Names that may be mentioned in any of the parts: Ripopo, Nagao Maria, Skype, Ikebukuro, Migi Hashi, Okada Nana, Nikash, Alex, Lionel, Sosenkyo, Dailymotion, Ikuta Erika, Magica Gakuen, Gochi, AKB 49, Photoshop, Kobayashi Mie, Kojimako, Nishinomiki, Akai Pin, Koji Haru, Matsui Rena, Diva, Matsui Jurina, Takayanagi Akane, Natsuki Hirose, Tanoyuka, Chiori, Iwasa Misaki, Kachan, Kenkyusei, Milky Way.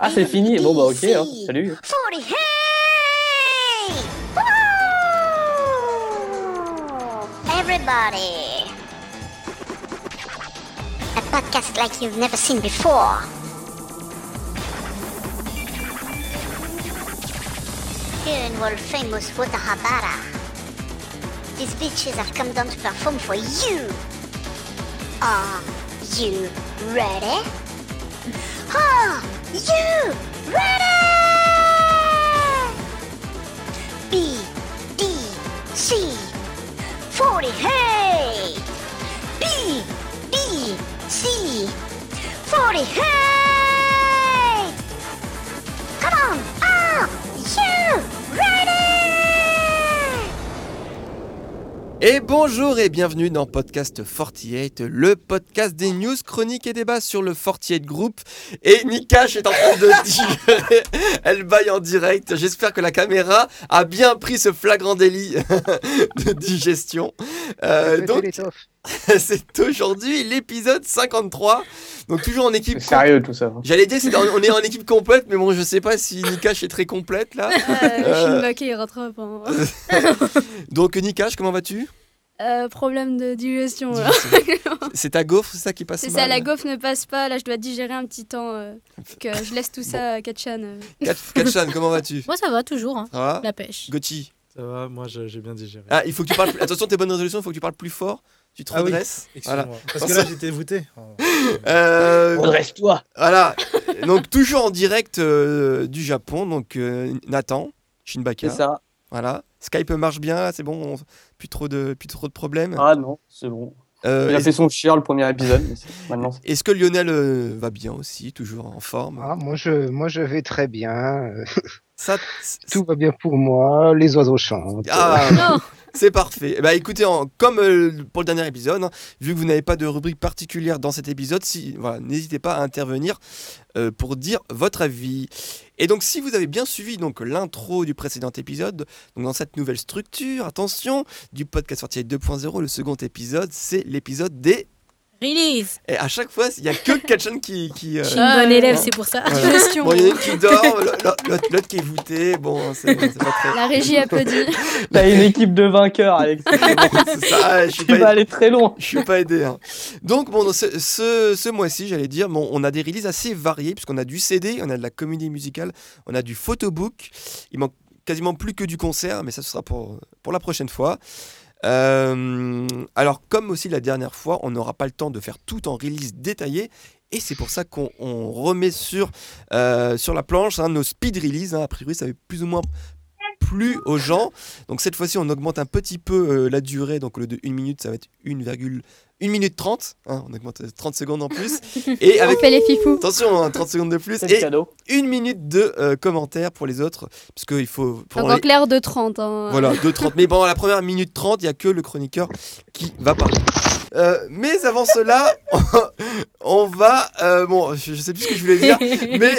Ah, c'est fini. Bon, bah, ok. Hein. Salut. Everybody. A podcast like you've never seen before. Here in world famous Watahabara, these bitches have come down to perform for you. Are you ready? Are you ready? BDC 48. BDC 48. Come on, are you ready? Et bonjour et bienvenue dans Podcast 48, le podcast des news, chroniques et débats sur le 48 Group. Et Nikash est en train de digérer, elle baille en direct. J'espère que la caméra a bien pris ce flagrant délit de digestion. Donc... c'est aujourd'hui l'épisode 53, donc toujours en équipe. C'est sérieux tout ça. J'allais dire, on est en équipe complète, mais bon, je sais pas si Nikash est très complète là. Shinbaka, il rattrape. Hein. Donc Nikash, comment vas-tu? Problème de digestion. Là. C'est ta gaufre, c'est ça qui passe mal. C'est ça, la gaufre ne passe pas. Là, je dois digérer un petit temps. Que je laisse tout ça à Kachan. Kachan, comment vas-tu? Moi, ça va toujours. Hein. Ça va? La pêche. Gochi. Ça va, moi j'ai bien digéré. Ah, il faut que tu parles. Attention, tes bonnes résolutions, il faut que tu parles plus fort. Tu te redresses. Oui. Voilà. Parce que là, j'étais voûté. Redresse-toi. Voilà. Donc, toujours en direct du Japon. Donc, Nathan, Shinbaka. C'est ça. Voilà. Skype marche bien. Là, c'est bon. Plus trop de problèmes. Ah non, c'est bon. Il a fait son chien le premier épisode. Maintenant. Est-ce que Lionel va bien aussi, toujours en forme? Ah, moi je vais très bien. Ça, tout va bien pour moi. Les oiseaux chantent. Ah non. C'est parfait. Bah, écoutez, comme pour le dernier épisode, hein, vu que vous n'avez pas de rubrique particulière dans cet épisode, n'hésitez pas à intervenir pour dire votre avis. Et donc, si vous avez bien suivi donc, l'intro du précédent épisode, donc dans cette nouvelle structure, attention, du podcast 48 2.0, le second épisode, c'est l'épisode des... Release. Et à chaque fois, il n'y a que Kachan qui je suis une bonne élève, c'est pour ça. Voilà. Bon, il y en a une qui dort, l'autre qui est voûté. Bon, c'est pas très... La régie applaudit. T'as une équipe de vainqueurs, Alex. C'est ça, je vas aller très long. Je suis pas aidé. Hein. Donc, bon, ce mois-ci, j'allais dire, bon, on a des releases assez variées, puisqu'on a du CD, on a de la comédie musicale, on a du photobook. Il manque quasiment plus que du concert, mais ça, ce sera pour la prochaine fois. Alors comme aussi la dernière fois, on n'aura pas le temps de faire tout en release détaillé, et c'est pour ça qu'on remet sur la planche nos speed release, a priori ça fait plus ou moins plus aux gens, donc cette fois-ci on augmente un petit peu la durée, donc au lieu de 1 minute ça va être 1 minute 30, hein, on augmente 30 secondes en plus. Et avec... On fait les fifous. Attention, hein, 30 secondes de plus. C'est et cadeau. 1 minute de commentaires pour les autres. Parce qu'il faut... Donc en clair, 2,30. Hein. Voilà, 2,30. Mais bon, à la première minute 30, il n'y a que le chroniqueur qui va parler. Mais avant cela, on va... bon, je ne sais plus ce que je voulais dire. Mais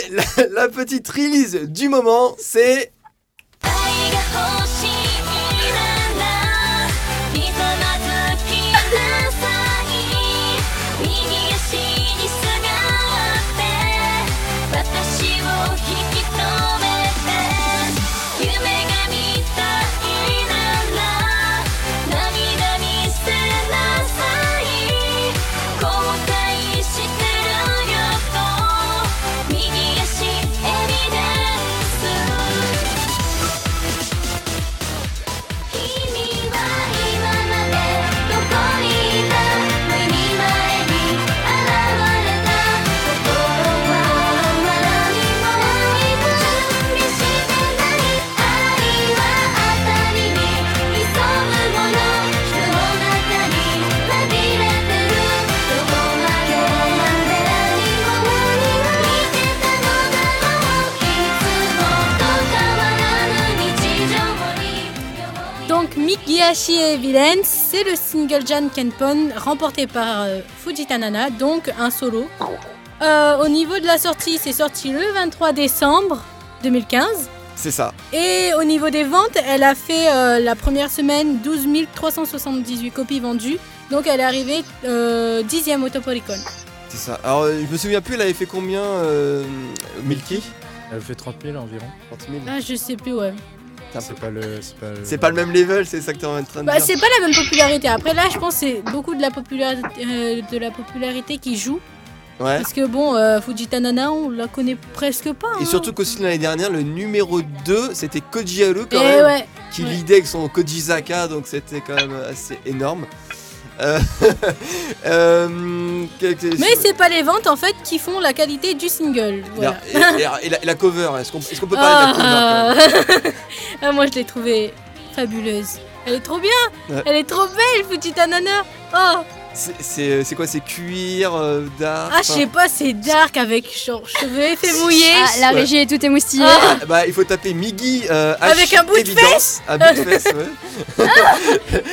la petite release du moment, c'est... Migi Hachi Evidence, c'est le single Jan Kenpon remporté par Fujita Nana, donc un solo. Au niveau de la sortie, c'est sorti le 23 décembre 2015. C'est ça. Et au niveau des ventes, elle a fait la première semaine 12 378 copies vendues. Donc elle est arrivée 10e au Top Oricon. ça. Alors, je me souviens plus, elle avait fait combien, Milky ? Elle fait 30 000 environ. 30 000. Ah, je sais plus, ouais. C'est pas le même level, c'est ça que t'es en train de dire. C'est pas la même popularité. Après, là, je pense que c'est beaucoup de la popularité qui joue. Ouais. Parce que bon, Fujita Nana, on la connaît presque pas. Et surtout qu'aussi l'année dernière, le numéro 2, c'était Koji Haru quand même. Ouais. Qui lidait avec son Kojizaka, donc c'était quand même assez énorme. Mais c'est pas les ventes en fait qui font la qualité du single. Voilà. Et la cover, est-ce qu'on peut parler de la cover quand même? Ah, moi je l'ai trouvée fabuleuse. Elle est trop bien, elle est trop belle, Fujita Nana. Oh. C'est quoi? C'est cuir, dark. Ah, je sais pas, c'est dark avec genre cheveux effets mouillés. Ah, la régie est tout émoustillée. Ah. Bah, il faut taper Migi avec Hachi un bout de fesse. Un bout de fesse, ouais.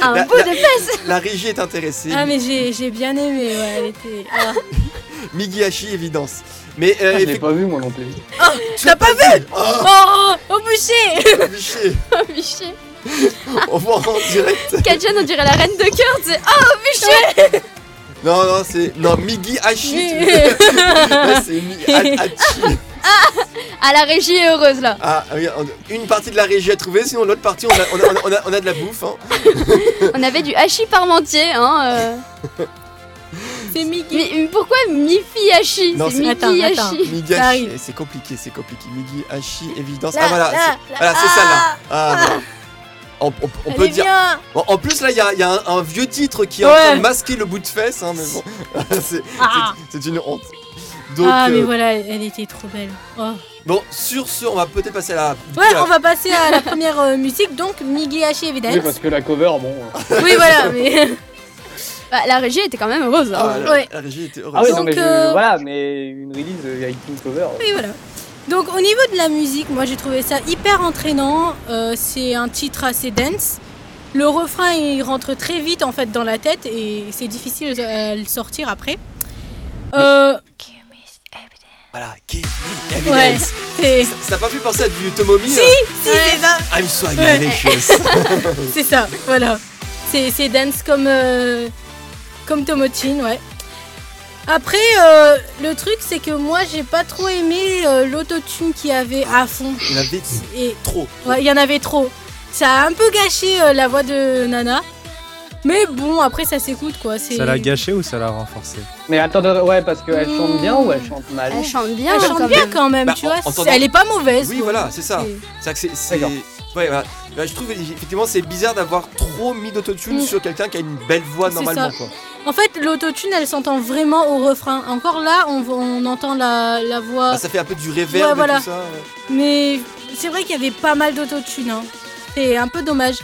Ah, un bout de fesse. La régie est intéressée. Ah, mais j'ai bien aimé, ouais, elle était. Ah. Migi Hachi Evidence. Mais je l'ai pas vu moi non plus. Oh, t'as pas vu? Oh, au bûcher. Au bûcher. On voit en direct. Kachan, on dirait la reine de cœur, c'est oh bûcher. Non, c'est non Migi Hachi. C'est Migi Hachi. Ah, la régie est heureuse là. Ah, une partie de la régie a trouvé, sinon l'autre partie on a de la bouffe. Hein. On avait du hachi parmentier, hein. C'est Migi. Mais pourquoi Mifi Hachi? Non, c'est Migi Hachi. C'est compliqué. Migi Hachi Evidence. C'est ça là. On peut dire. Bon, en plus là, il y a un vieux titre qui est en train de masquer le bout de fesse, hein, mais bon, c'est une honte. Donc, mais voilà, elle était trop belle. Oh. Bon, sur ce, on va peut-être passer à la. On va passer à la première musique, donc Migi Hachi Evidence. Oui, parce que la cover, bon. Oui, voilà, mais. La régie était quand même heureuse. Hein. Ah, la régie était heureuse. Ah oui, donc, voilà, mais une release avec une cover. Oui, voilà. Donc au niveau de la musique, moi j'ai trouvé ça hyper entraînant, c'est un titre assez dense, le refrain il rentre très vite en fait dans la tête et c'est difficile à le sortir après. Voilà, Give Me Evidence. Ouais, ça t'a pas fait penser à du Tomomi? Si, c'est ça. I'm so delicious. C'est ça, voilà. C'est dense comme Tomochin, ouais. Après, le truc, c'est que moi, j'ai pas trop aimé l'autotune qu'il y avait à fond. Il y en avait trop. Ouais, il y en avait trop. Ça a un peu gâché la voix de Nana. Mais bon, après, ça s'écoute, quoi. Ça l'a gâché ou ça l'a renforcé? Mais attends, ouais, parce qu'elle chante bien ou elle chante mal? Elle chante bien quand même, bah, tu vois. Elle est pas mauvaise. Oui, quoi. Voilà, c'est ça. C'est... Ouais, voilà. Bah, je trouve effectivement c'est bizarre d'avoir trop mis d'autotune sur quelqu'un qui a une belle voix normalement, quoi. En fait l'autotune elle s'entend vraiment au refrain. Encore là on entend la voix. Ah, ça fait un peu du reverb et tout ça. Mais c'est vrai qu'il y avait pas mal d'autotune, hein. C'est un peu dommage.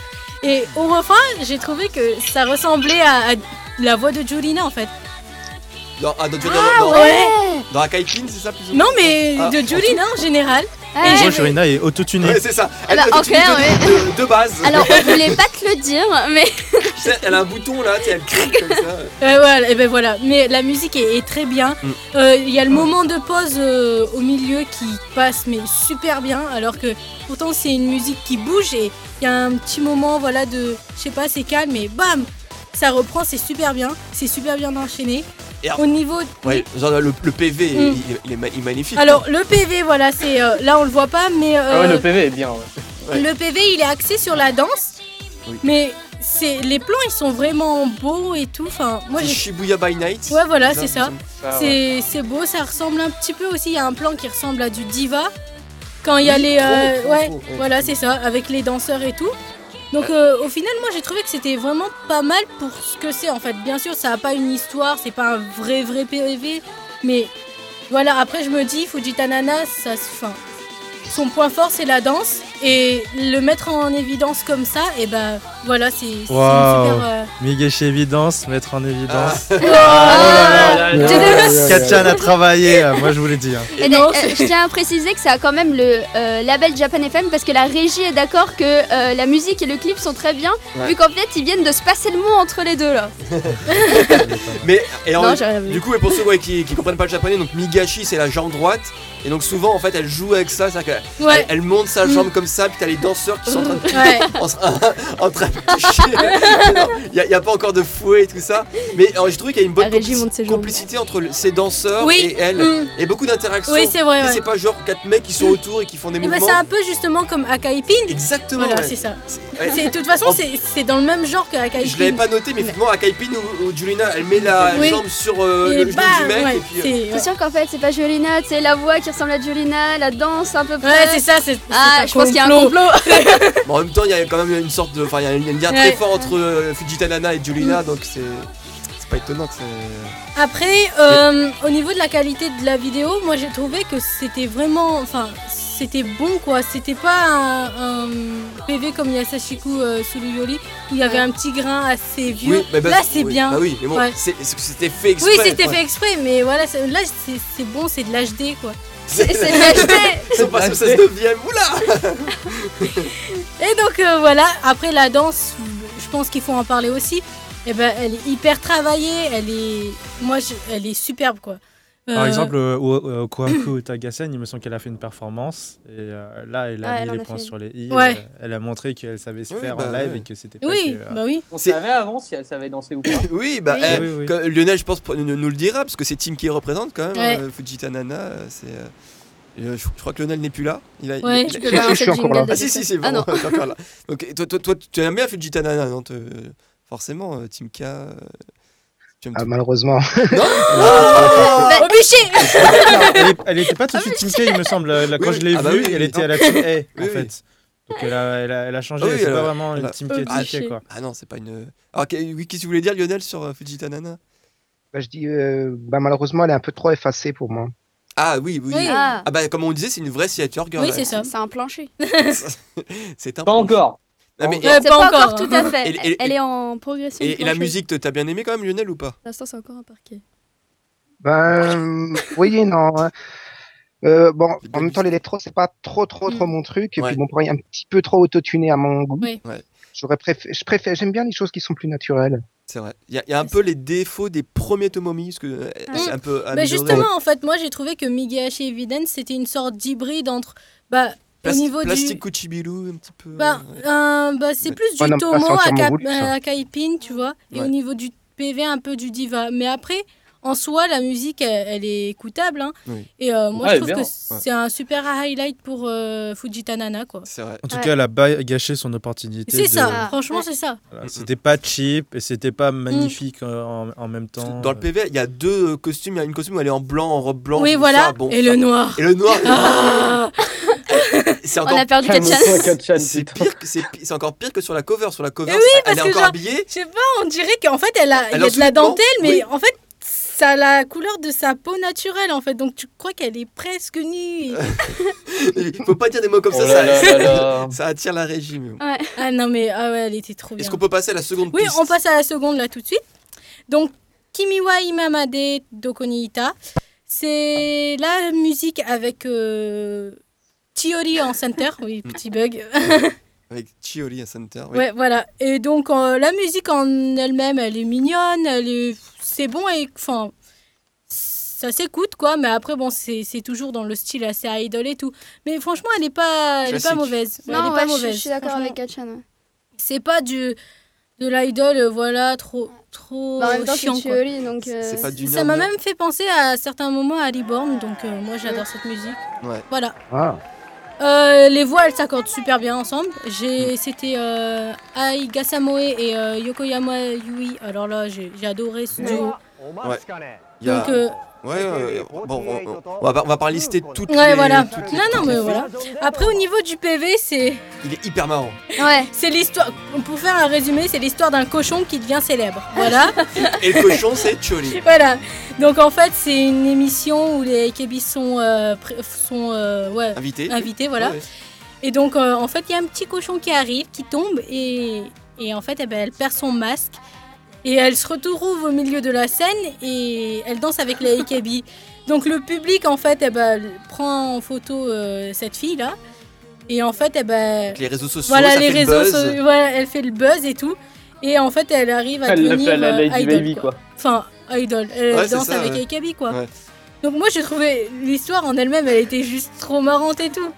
Et au refrain j'ai trouvé que ça ressemblait à la voix de Jurina en fait. Dans Akai Pin, c'est ça plus ou moins? Non, mais de Jurina en général. Et Jurina est autotunée. Ouais, c'est ça. Elle est de base. Alors, on voulait pas te le dire, mais. Elle a un bouton là, elle clique comme ça. Ouais, et ben voilà. Mais la musique est très bien. Y a le moment de pause au milieu qui passe, mais super bien. Alors que pourtant, c'est une musique qui bouge et il y a un petit moment, voilà, de. Je sais pas, c'est calme et bam! Ça reprend, c'est super bien. C'est super bien enchaîné. Au niveau le PV il est magnifique. Alors le PV voilà, c'est là on le voit pas mais le PV est bien. Ouais. Le PV il est axé sur la danse. Oui. Mais les plans ils sont vraiment beaux et tout, enfin moi Shibuya by Night. Ouais voilà, c'est ça. C'est beau, ça ressemble un petit peu aussi, il y a un plan qui ressemble à du Diva quand il y a les voilà, c'est ça avec les danseurs et tout. Donc au final, moi j'ai trouvé que c'était vraiment pas mal pour ce que c'est en fait. Bien sûr, ça a pas une histoire, c'est pas un vrai PV, mais voilà. Après, je me dis, Fujita Nana, son point fort c'est la danse et le mettre en évidence comme ça, et voilà, c'est super. Migi Hachi Evidence, mettre en évidence. Kachan a travaillé, moi je vous l'ai dit. Je tiens à préciser que ça a quand même le label Japan FM parce que la régie est d'accord que la musique et le clip sont très bien, vu qu'en fait ils viennent de se passer le mot entre les deux là. Mais du coup, et pour ceux qui comprennent pas le japonais, donc Migi Hachi c'est la jambe droite et donc souvent en fait elle joue avec ça, c'est-à-dire qu'elle monte sa jambe comme ça, puis t'as les danseurs qui sont en train de, en train de toucher. Il n'y a pas encore de fouet et tout ça. Mais alors, je trouve qu'il y a une bonne complicité entre ces danseurs et elle. Et beaucoup d'interactions. Oui, c'est vrai. Et c'est pas genre 4 mecs qui sont autour et qui font des mouvements. C'est un peu justement comme Akai Pin. Exactement. Voilà, c'est ça. De toute façon, c'est dans le même genre qu'Akai Pin. Je l'avais pas noté, mais effectivement, Akai Pin ou Jurina, elle met la jambe sur le genou du mec. C'est sûr qu'en fait, c'est pas Jurina, c'est la voix qui ressemble à Jurina, la danse un peu près. Ouais, c'est ça. Je pense qu'il y a un complot. Bon, en même temps, il y a quand même une sorte de, enfin, il y a un lien très fort entre Fujita Nana et Jurina, donc c'est pas étonnant que c'est. Après, au niveau de la qualité de la vidéo, moi j'ai trouvé que c'était vraiment, enfin, c'était bon quoi. C'était pas un PV comme Yasashiku Suruyori où il y avait un petit grain assez vieux. Oui, bah, là, c'est bien. Bah oui, mais bon, c'était fait exprès. Oui, c'était fait exprès, mais voilà, là, c'est bon, c'est de l'HD quoi. C'est l'acheté. C'est pas que ça se devient oula. Et donc voilà, après la danse, je pense qu'il faut en parler aussi. Et ben elle est hyper travaillée, elle est superbe quoi. Par exemple au Kohaku Tagasen, il me semble qu'elle a fait une performance et là elle a mis les points sur les i. Ouais. Elle a montré qu'elle savait se faire en live et que c'était on savait avant si elle savait danser ou pas. Lionel je pense nous le dira parce que c'est Tim qui le représente quand même. Fujita Nana c'est je crois que Lionel n'est plus là. Je suis encore là. Ah si c'est bon. T'es encore là. Donc toi tu aimes bien Fujita Nana non forcément Tim K. Malheureusement. Non au bûcher. Elle n'était pas tout de suite Team K, il me semble. Là, quand je l'ai vue, elle était à la Team A, en fait. Donc elle a changé, c'est pas vraiment une Team K, quoi. Ah non, c'est pas une... Alors, qu'est-ce que tu voulais dire, Lionel, sur Fujita Nana? Je dis, malheureusement, elle est un peu trop effacée pour moi. Ah oui. Ah bah, comme on disait, c'est une vraie signature girl. Oui, c'est ça. C'est un plancher. C'est un plancher. Pas encore. Non, mais c'est pas encore tout à fait. Elle est en progression. Et la musique, t'as bien aimé quand même, Lionel, ou pas? L'instant, c'est encore un parquet. Ben, oui et non. Bon, en même temps, l'électro, c'est pas trop mon truc. Et puis, bon, pour un petit peu trop autotuné à mon goût. Oui. Ouais. J'aime bien les choses qui sont plus naturelles. C'est vrai. Il y a un peu les défauts des premiers Tomomi, parce que c'est un peu. Mais justement, en fait, moi, j'ai trouvé que Migi Hachi Evidence, c'était une sorte d'hybride entre. Plastique Kuchibiru, un petit peu. C'est plus du Tomo à Kaipin, tu vois. Et au niveau du PV, un peu du Diva. Mais après, en soi, la musique, elle est écoutable. Hein. Oui. Et moi, je trouve que c'est un super highlight pour Fujita Nana, quoi. C'est vrai. En tout cas, elle a gâché son opportunité. C'est ça, franchement, c'est ça. Voilà, c'était pas cheap et c'était pas magnifique en même temps. Dans le PV, il y a deux costumes. Il y a une costume où elle est en blanc, en robe blanche. Oui, voilà. Ça, bon, et le noir. Et le noir. On a perdu Kachan. C'est encore pire que sur la cover. Sur la cover, elle est encore habillée. Je sais pas, on dirait qu'en fait, il y a de la dentelle, mais en fait, ça a la couleur de sa peau naturelle, en fait. Donc, tu crois qu'elle est presque nue. Il faut pas dire des mots comme ça attire la régie. Mais bon. Ah non, mais elle était trop bien. Est-ce qu'on peut passer à la seconde piste? Oui, on passe à la seconde, là, tout de suite. Donc, Kimiwa Imamade Dokoniita. C'est la musique avec... Chiori en center, oui, petit bug. Avec Chiori en center, oui. Ouais, voilà. Et donc, la musique en elle-même, elle est mignonne, c'est bon et... Enfin, ça s'écoute, quoi. Mais après, bon, c'est toujours dans le style assez idol et tout. Mais franchement, elle est pas mauvaise. Non, elle est pas mauvaise. Je suis d'accord avec Kachan. Ouais. C'est pas de l'idol, voilà, trop chiant, quoi. Chiori, donc, c'est pas du ça m'a même fait penser à certains moments à Reborn, donc moi, j'adore cette musique. Ouais. Voilà. Ah. Les voix, elles s'accordent super bien ensemble. C'était Ai Gasamoe et Yokoyama Yui. Alors là, j'ai adoré ce duo. Donc, bon, on va pas lister toutes les... Voilà. Voilà. Après, au niveau du PV, il est hyper marrant. Ouais. C'est l'histoire... Pour faire un résumé, c'est l'histoire d'un cochon qui devient célèbre. Voilà. Et le cochon, c'est Chiori. Voilà. Donc, en fait, c'est une émission où les AKB sont invités, voilà. Ouais. Et donc, en fait, il y a un petit cochon qui arrive, qui tombe, et en fait, elle perd son masque. Et elle se retrouve au milieu de la scène et elle danse avec les AKB. Donc le public, en fait, prend en photo cette fille-là. Et en fait, avec les réseaux sociaux, voilà, elle fait le buzz et tout. Et en fait, elle arrive à devenir idol, quoi. Enfin, idol. Elle danse avec les AKB, quoi. Ouais. Donc moi, j'ai trouvé l'histoire en elle-même, elle était juste trop marrante et tout.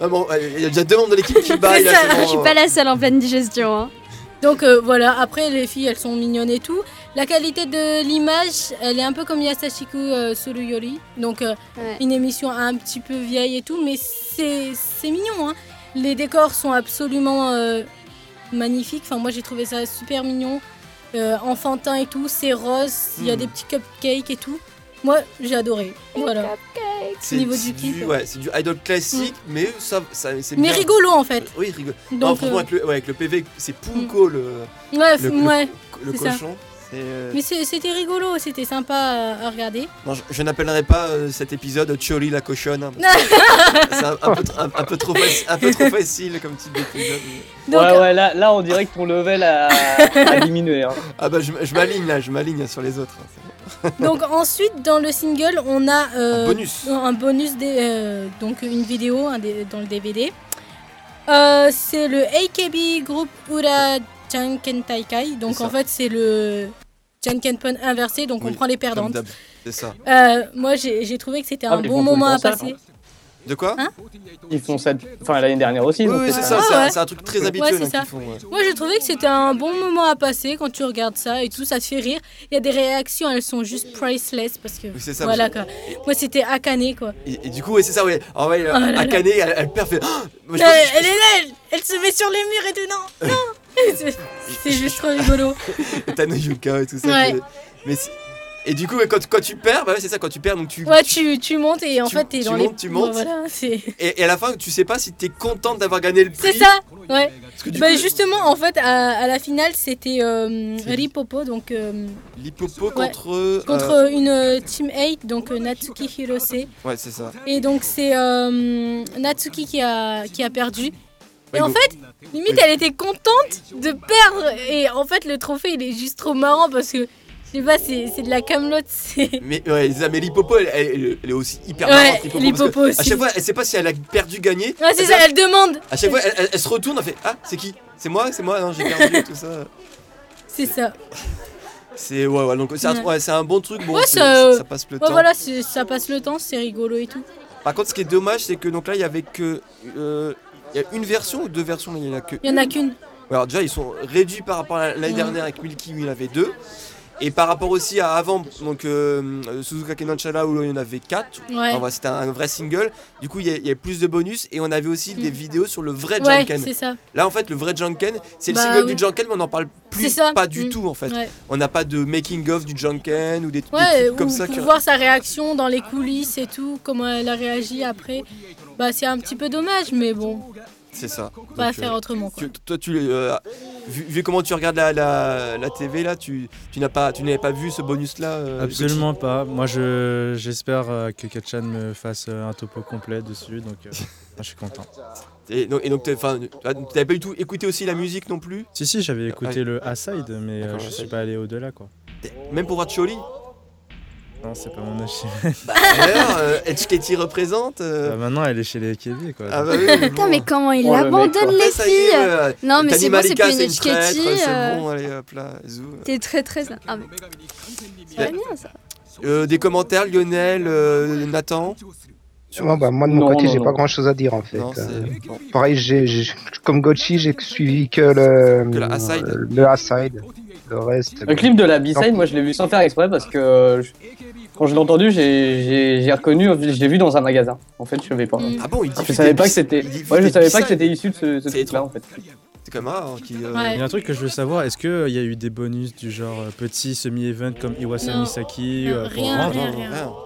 Ah bon, il y a déjà deux membres de l'équipe qui baillent. Je suis pas la seule en pleine digestion. Hein. Donc voilà, après les filles elles sont mignonnes et tout. La qualité de l'image, elle est un peu comme Yasashiku Suruyori. Donc ouais. Une émission un petit peu vieille et tout, mais c'est mignon. Hein. Les décors sont absolument magnifiques. Enfin, moi j'ai trouvé ça super mignon, enfantin et tout. C'est rose, il y a des petits cupcakes et tout. Moi j'ai adoré. Voilà. C'est niveau du clip, ouais, c'est du idol classique, mais ça c'est mais bien. Rigolo en fait. Oui, rigolo. Donc non, avec le PV, c'est Punko le cochon. Mais c'était rigolo, c'était sympa à regarder. Non, je n'appellerai pas cet épisode Chiori la cochonne. Hein, c'est un peu trop facile comme type d'épisode. Mais... Donc, ouais, là on dirait que ton level a diminué. Hein. Ah bah je m'aligne sur les autres. Hein. Donc ensuite dans le single on a un bonus donc une vidéo dans le DVD. C'est le AKB Group Ura Janken Taikai, donc en fait c'est le Jankenpon inversé, donc on prend les perdantes. C'est ça. Moi j'ai trouvé que c'était un bon moment à passer. De quoi hein? Ils font ça l'année dernière aussi. Oui, c'est ça, c'est un truc très habituel. Ouais, hein, moi j'ai trouvé que c'était un bon moment à passer quand tu regardes ça et tout, ça te fait rire. Il y a des réactions, elles sont juste priceless parce que ça, voilà quoi. Moi c'était Akane quoi. Et du coup, c'est ça, oui. Oh, ouais, Akane, elle perd. Elle est là, elle se met sur les murs et tout, non. C'est juste trop rigolo. Tanoyuka et tout ça. Ouais. Mais et du coup, quand tu perds, bah ouais, c'est ça, quand tu perds, donc tu montes et en fait t'es dans les. Tu montes. Voilà, et à la fin, tu sais pas si t'es contente d'avoir gagné le prix. C'est ça. Ouais. Bah justement, en fait, à la finale, c'était Ripopo, donc. Ripopo contre une team 8, donc Natsuki Hirose. Ouais, c'est ça. Et donc c'est Natsuki qui a perdu. Et en fait, limite, elle était contente de perdre. Et en fait, le trophée, il est juste trop marrant parce que, je sais pas, c'est de la camelote. Mais ouais, Ripopo, elle est aussi hyper marrante. Ouais, Ripopo aussi. À chaque fois, elle sait pas si elle a perdu, gagné. Ouais, c'est ça, elle demande. À chaque fois, elle se retourne, elle fait « Ah, c'est qui ? C'est moi, non, j'ai perdu, tout ça. » C'est ça. C'est ouais, donc c'est un bon truc. Bon, ouais, ça passe le temps. Ouais, voilà, ça passe le temps, c'est rigolo et tout. Par contre, ce qui est dommage, c'est que donc là, il y avait que... Il y a une version ou deux versions, il n'y en a que. Il n'y en a qu'une. Alors déjà, ils sont réduits par rapport à l'année dernière avec Milky Way, il y en avait deux. Et par rapport aussi à avant, donc Suzuka Kenanchala où il y en avait 4. Ouais. Enfin, c'était un vrai single. Du coup, il y a plus de bonus et on avait aussi des vidéos sur le vrai Janken. C'est ça. Là, en fait, le vrai Janken, c'est le single du Janken, mais on n'en parle plus, pas du tout en fait. Ouais. On n'a pas de making of du Janken ou des trucs comme ça. Pour voir sa réaction dans les coulisses et tout, comment elle a réagi après. Bah, c'est un petit peu dommage, mais bon. C'est ça. Pas à faire autrement. Quoi. Toi, vu comment tu regardes la TV là, tu n'avais pas vu ce bonus là. Absolument pas. Moi, j'espère que Kachan me fasse un topo complet dessus, donc je suis content. Et donc, t'avais pas du tout écouté aussi la musique non plus. Si, j'avais écouté le A-side, mais je suis pas allé au-delà quoi. Même pour Racholi. Non, c'est pas mon âge. Bah alors, HKT représente. Bah maintenant, elle est chez les AKB, quoi. Ah bah oui, bon. Putain, mais comment il abandonne les filles est, non, mais Tani c'est Marika, bon, c'est plus une HKT. C'est bon, allez, hop là, zou. T'es très, très... Ah, mais... C'est pas bien, ça. Des commentaires, Lionel, Nathan. Non, bah moi de mon côté, j'ai pas grand chose à dire en fait. Non, pareil, comme Gochi, j'ai suivi que le A-side. Le reste. Le clip de la B-side, moi je l'ai vu sans faire exprès parce que quand je l'ai entendu, j'ai reconnu, je l'ai vu dans un magasin. En fait, je vais pas. Ah bon, je savais pas que c'était. Ouais, je savais pas que c'était issu de ce truc-là en fait. C'est comme rare. Il y a un truc que je veux savoir, est-ce qu'il y a eu des bonus du genre petit semi-event comme Iwasa Misaki rien.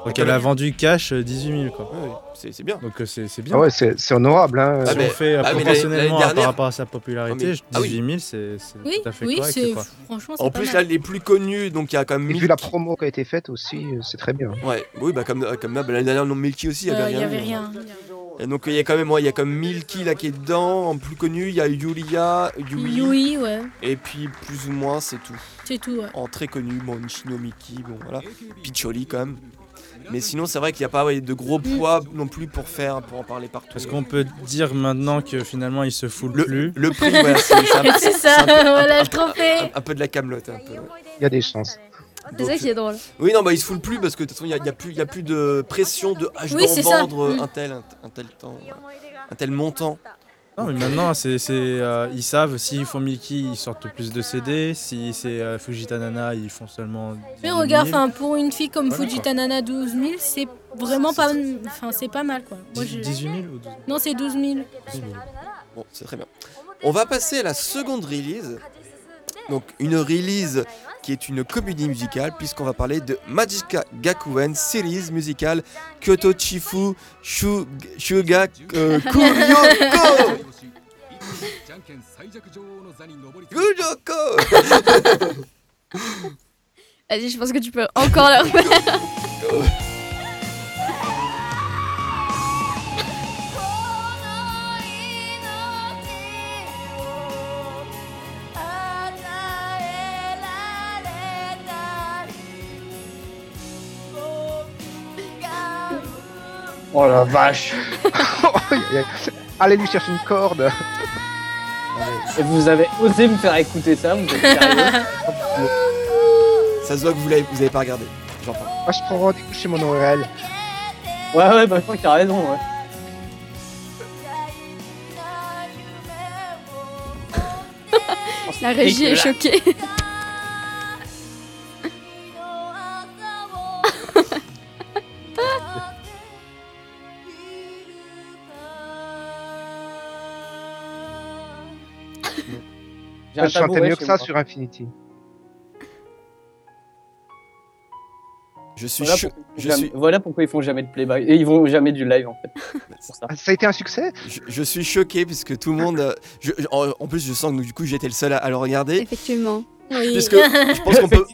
Donc elle a vendu cash 18 000 quoi. Ouais, c'est bien. Donc c'est bien. Ah ouais, c'est honorable. Hein. Si on fait proportionnellement par rapport à sa popularité, 18 000 c'est tout à fait correct. Franchement, en plus là, les plus connus, donc il y a quand même. Et vu la promo qui a été faite aussi, c'est très bien. Ouais, oui, bah comme là, l'année dernière, Milky aussi, il n'y avait rien. Et donc il y a comme Milky là qui est dedans, en plus connu, il y a Yuria, Yui, ouais. Et puis plus ou moins c'est tout. C'est tout, ouais. En très connu, bon Nishinomiki, bon voilà, Picholi quand même. Mais sinon c'est vrai qu'il n'y a pas de gros poids non plus pour en parler partout. Parce qu'on peut dire maintenant que finalement il se fout plus. Le prix, ouais, c'est ça, voilà le trophée. Un peu de la camelote un peu. Il y a des chances. C'est ça qui est drôle. Oui, non, bah il se foule plus parce que de toute façon, il n'y a plus de pression de ah, je dois en vendre un tel temps, un tel montant. Non, mais maintenant, ils savent s'ils font Milky, ils sortent plus de CD. Si c'est Fujita Nana, ils font seulement. Mais regarde, pour une fille comme Fujita Nana, 12 000, c'est vraiment pas. Enfin, c'est pas mal quoi. Moi, 18 000 ou 12 000 ? Non, c'est 12 000. 12 000. Bon, c'est très bien. On va passer à la seconde release. Donc, une release qui est une comédie musicale, puisqu'on va parler de Magica Gakuen Series Musical Kyoto Chifu Shuga Kuryoko Kuryoko. Vas-y, je pense que tu peux encore le refaire. Oh la vache. Allez lui chercher une corde. Et vous avez osé me faire écouter ça, vous êtes sérieux? Ça se voit que vous l'avez pas regardé. J'en parle. Moi je prends rendez-vous chez mon ORL. Ouais, bah je crois que t'as raison, ouais. La régie est choquée. Je chantais mieux que ça sur Infinity. Voilà pourquoi ils font jamais de playback et ils vont jamais du live en fait. Pour ça. Ça a été un succès. Je suis choqué parce que tout le monde. En plus, je sens que du coup, j'étais le seul à le regarder. Effectivement. Oui. Puisque je pense qu'on peut,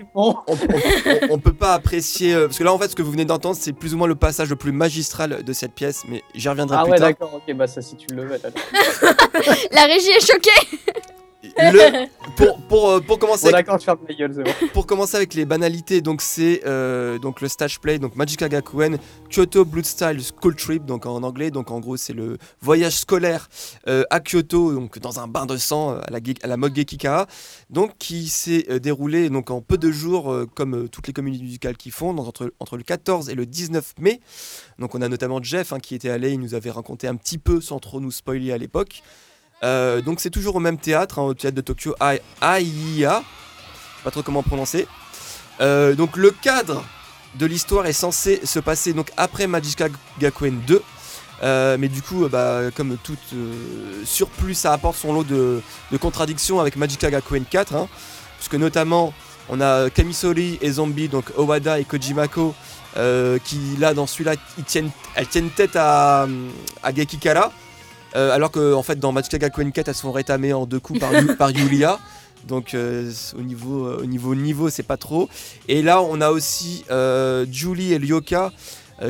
on peut pas apprécier parce que là en fait ce que vous venez d'entendre c'est plus ou moins le passage le plus magistral de cette pièce, mais j'y reviendrai plus tard. Ah ouais d'accord, ok, bah ça si tu le veux. La régie est choquée. Pour commencer. Bon, d'accord, je ferme ma gueule, c'est bon. Pour commencer avec les banalités, donc c'est donc le stage play, donc Magica Gakuen Kyoto Bloodstyle School Trip, donc en anglais, donc en gros c'est le voyage scolaire à Kyoto, donc dans un bain de sang à la mode Gekikara, donc qui s'est déroulé donc en peu de jours, comme toutes les communautés musicales qui font, entre le 14 et le 19 mai. Donc on a notamment Jeff qui était allé, il nous avait raconté un petit peu sans trop nous spoiler à l'époque. Donc c'est toujours au même théâtre, au théâtre de Tokyo, Aiya, je sais pas trop comment prononcer. Donc le cadre de l'histoire est censé se passer donc après Magica Gakuen 2, mais du coup comme tout surplus ça apporte son lot de contradictions avec Magica Gakuen 4, puisque notamment on a Kamisori et Zombie, donc Owada et Kojimako, qui là dans celui-là elles tiennent tête à Gekikara. Alors que en fait dans Magica Gakuen 4 elles sont rétamées en deux coups par Yulia, donc au niveau c'est pas trop. Et là on a aussi Julie et Ryoka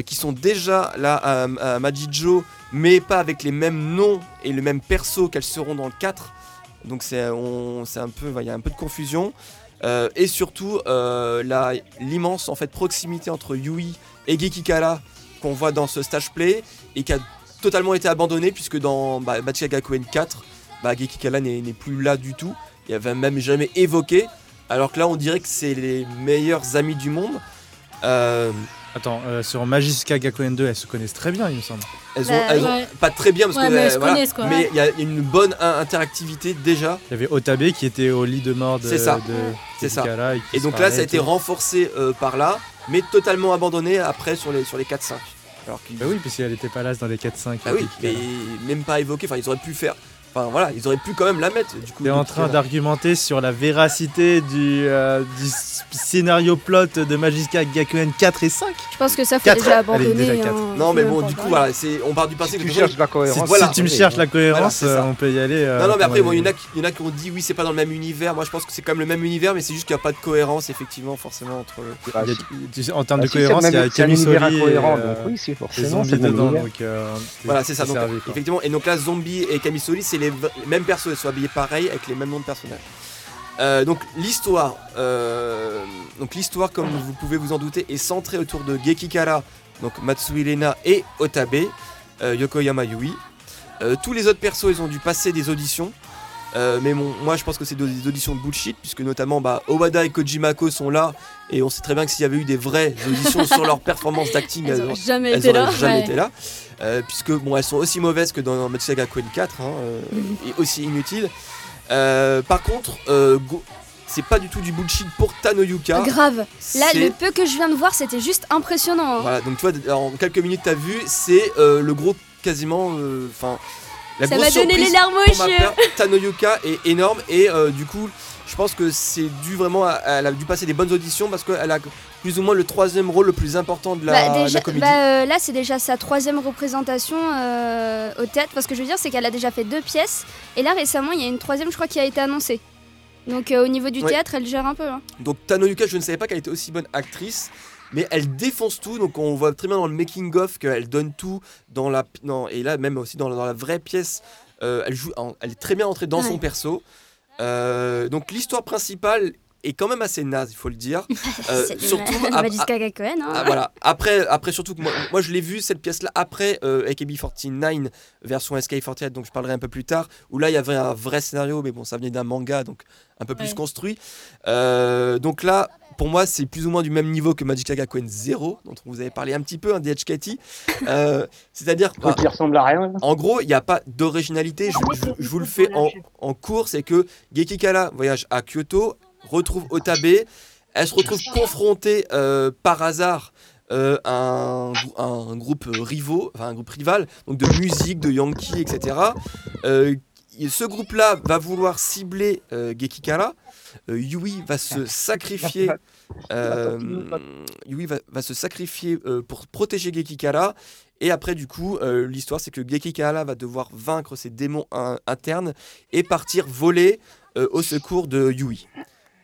qui sont déjà là à Majijo, mais pas avec les mêmes noms et le même perso qu'elles seront dans le 4, donc c'est un peu, il y a un peu de confusion, et surtout l'immense en fait proximité entre Yui et Gekikara qu'on voit dans ce stage play et qui a totalement été abandonné, puisque dans Magica Gakuen 4, Gekikara n'est plus là du tout, il avait même jamais évoqué, alors que là on dirait que c'est les meilleurs amis du monde. Attends, sur Magica Gakuen 2, elles se connaissent très bien il me semble. Elles ont pas très bien parce que mais voilà. Il y a une bonne interactivité déjà. Il y avait Otabe qui était au lit de mort de Gekikara, et donc là ça a été renforcé par là, mais totalement abandonné après sur les 4-5. Alors bah oui, parce qu'elle était pas là dans les 4-5. Bah oui, mais même pas évoqué, enfin ils auraient pu faire. Enfin voilà, ils auraient pu quand même la mettre. Du coup, t'es en train d'argumenter sur la véracité du scénario plot de Magica Gakuen 4 et 5. Je pense que ça faut déjà abandonner. Allez, déjà 4. Non mais bon, du coup voilà, on part du principe que tu cherches la cohérence. Si tu me cherches la cohérence, on peut y aller. Non mais après bon, il y en a qui ont dit oui, c'est pas dans le même univers. Moi je pense que c'est quand même le même univers, mais c'est juste qu'il y a pas de cohérence effectivement forcément entre. En termes de cohérence, il y a Kamisori et Zombie dedans. Voilà, c'est ça. Donc effectivement, et donc là Zombie et Kamisori c'est les mêmes persos, elles sont habillées pareil avec les mêmes noms de personnages. Donc l'histoire, comme vous pouvez vous en douter, est centrée autour de Gekikara, donc Matsui Rena et Otabe, Yokoyama Yui. Tous les autres persos, ils ont dû passer des auditions. Mais bon, moi je pense que c'est des auditions de bullshit, puisque notamment Owada et Kojimako sont là, et on sait très bien que s'il y avait eu des vraies auditions sur leur performance d'acting, elles n'auraient jamais été là. Puisque bon, elles sont aussi mauvaises que dans Matsui Rena 4, et aussi inutiles. Par contre, c'est pas du tout du bullshit pour Tanoyuka. Grave. Là, le peu que je viens de voir, c'était juste impressionnant. Voilà, donc tu vois, en quelques minutes, t'as vu, c'est le gros quasiment. Enfin, la grosse surprise. Ça m'a donné les larmes aux yeux. Tanoyuka est énorme et du coup, je pense que c'est dû vraiment elle a dû passer des bonnes auditions parce qu'elle a plus ou moins le troisième rôle le plus important de la comédie. Là, c'est déjà sa troisième représentation aux têtes, parce que je veux dire, c'est qu'elle a déjà fait 2 pièces et là récemment, il y a une troisième, je crois, qui a été annoncée. Donc au niveau du théâtre, elle gère un peu. Donc Tanoyuka, je ne savais pas qu'elle était aussi bonne actrice, mais elle défonce tout. Donc on voit très bien dans le making of qu'elle donne tout dans et là même aussi dans la vraie pièce, elle est très bien entrée dans son perso. Donc l'histoire principale est quand même assez naze, il faut le dire. Surtout après surtout que moi je l'ai vu cette pièce là après AKB 49 version SK-48, donc je parlerai un peu plus tard, où là il y avait un vrai scénario, mais bon, ça venait d'un manga, donc un peu plus construit. Donc là, pour moi, c'est plus ou moins du même niveau que Magic Agakuen 0, dont on vous avait parlé un petit peu, DHKT. C'est-à-dire qui ressemble à rien. En gros, il n'y a pas d'originalité. Je vous le fais en cours, c'est que Gekikara voyage à Kyoto, retrouve Otabe, elle se retrouve confrontée par hasard un groupe rival, donc de musique, de Yankee, etc. Ce groupe-là va vouloir cibler Gekikara. Yui va se sacrifier. Yui va se sacrifier pour protéger Gekikara. Et après, du coup, l'histoire, c'est que Gekikara va devoir vaincre ses démons internes et partir voler au secours de Yui.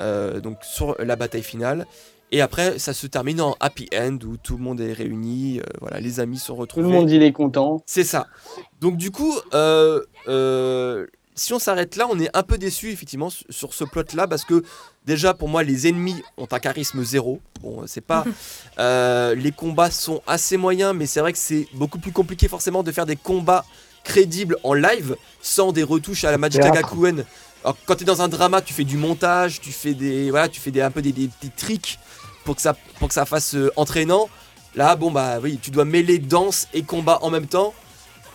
Donc sur la bataille finale. Et après, ça se termine en happy end où tout le monde est réuni, voilà, les amis sont retrouvés. Tout le monde, il est content. C'est ça. Donc du coup, si on s'arrête là, on est un peu déçu effectivement sur ce plot-là, parce que déjà pour moi, les ennemis ont un charisme 0. Bon, c'est pas. Les combats sont assez moyens, mais c'est vrai que c'est beaucoup plus compliqué forcément de faire des combats crédibles en live sans des retouches à la Magic Agakuen. Alors, quand t'es dans un drama, tu fais du montage, tu fais un peu des tricks pour que ça fasse entraînant. Là, tu dois mêler danse et combat en même temps.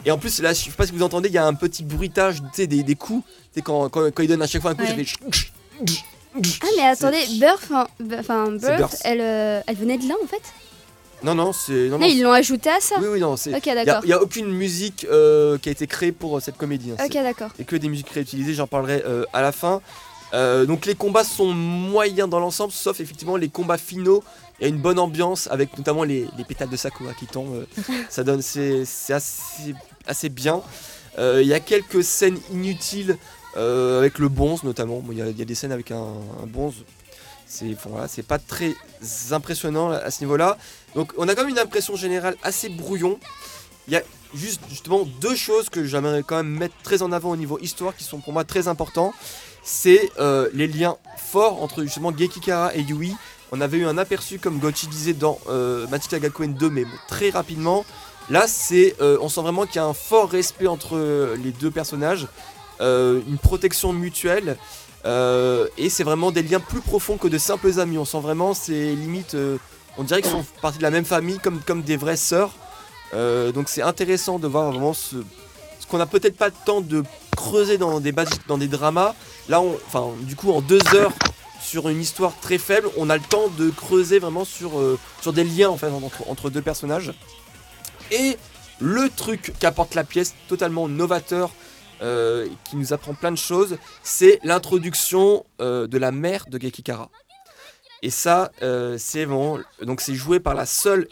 Et en plus, là, je sais pas si vous entendez, il y a un petit bruitage, tu sais, des coups. Tu sais, quand il donne à chaque fois un coup, ça fait... Ah, mais attendez, Birth, elle venait de là, en fait. Non, c'est... Non, ils l'ont ajouté à ça. Oui, non, c'est... Ok, d'accord. Il n'y a aucune musique qui a été créée pour cette comédie. Ok, d'accord. Et que des musiques réutilisées, j'en parlerai à la fin. Donc les combats sont moyens dans l'ensemble, sauf effectivement les combats finaux. Il y a une bonne ambiance, avec notamment les pétales de Sakura qui tombent. Ça donne... C'est assez bien. Il y a quelques scènes inutiles avec le bonze, notamment. Il y a des scènes avec un bonze. C'est pas très impressionnant à ce niveau-là. Donc on a quand même une impression générale assez brouillon. Il y a justement 2 choses que j'aimerais quand même mettre très en avant au niveau histoire, qui sont pour moi très importants. C'est les liens forts entre justement Gekikara et Yui. On avait eu un aperçu, comme Gochi disait, dans Magic Agakuen 2, mais très rapidement. Là, on sent vraiment qu'il y a un fort respect entre les 2 personnages, une protection mutuelle. Et c'est vraiment des liens plus profonds que de simples amis. On sent vraiment, c'est limite, on dirait qu'ils sont partis de la même famille, comme des vraies sœurs. Donc c'est intéressant de voir vraiment ce qu'on n'a peut-être pas le temps de creuser dans des dramas. Là, du coup, en 2 heures sur une histoire très faible, on a le temps de creuser vraiment sur des liens en fait entre 2 personnages. Et le truc qu'apporte la pièce, totalement novateur, qui nous apprend plein de choses, c'est l'introduction de la mère de Gekikara. Et ça, c'est bon. Donc c'est joué par la seule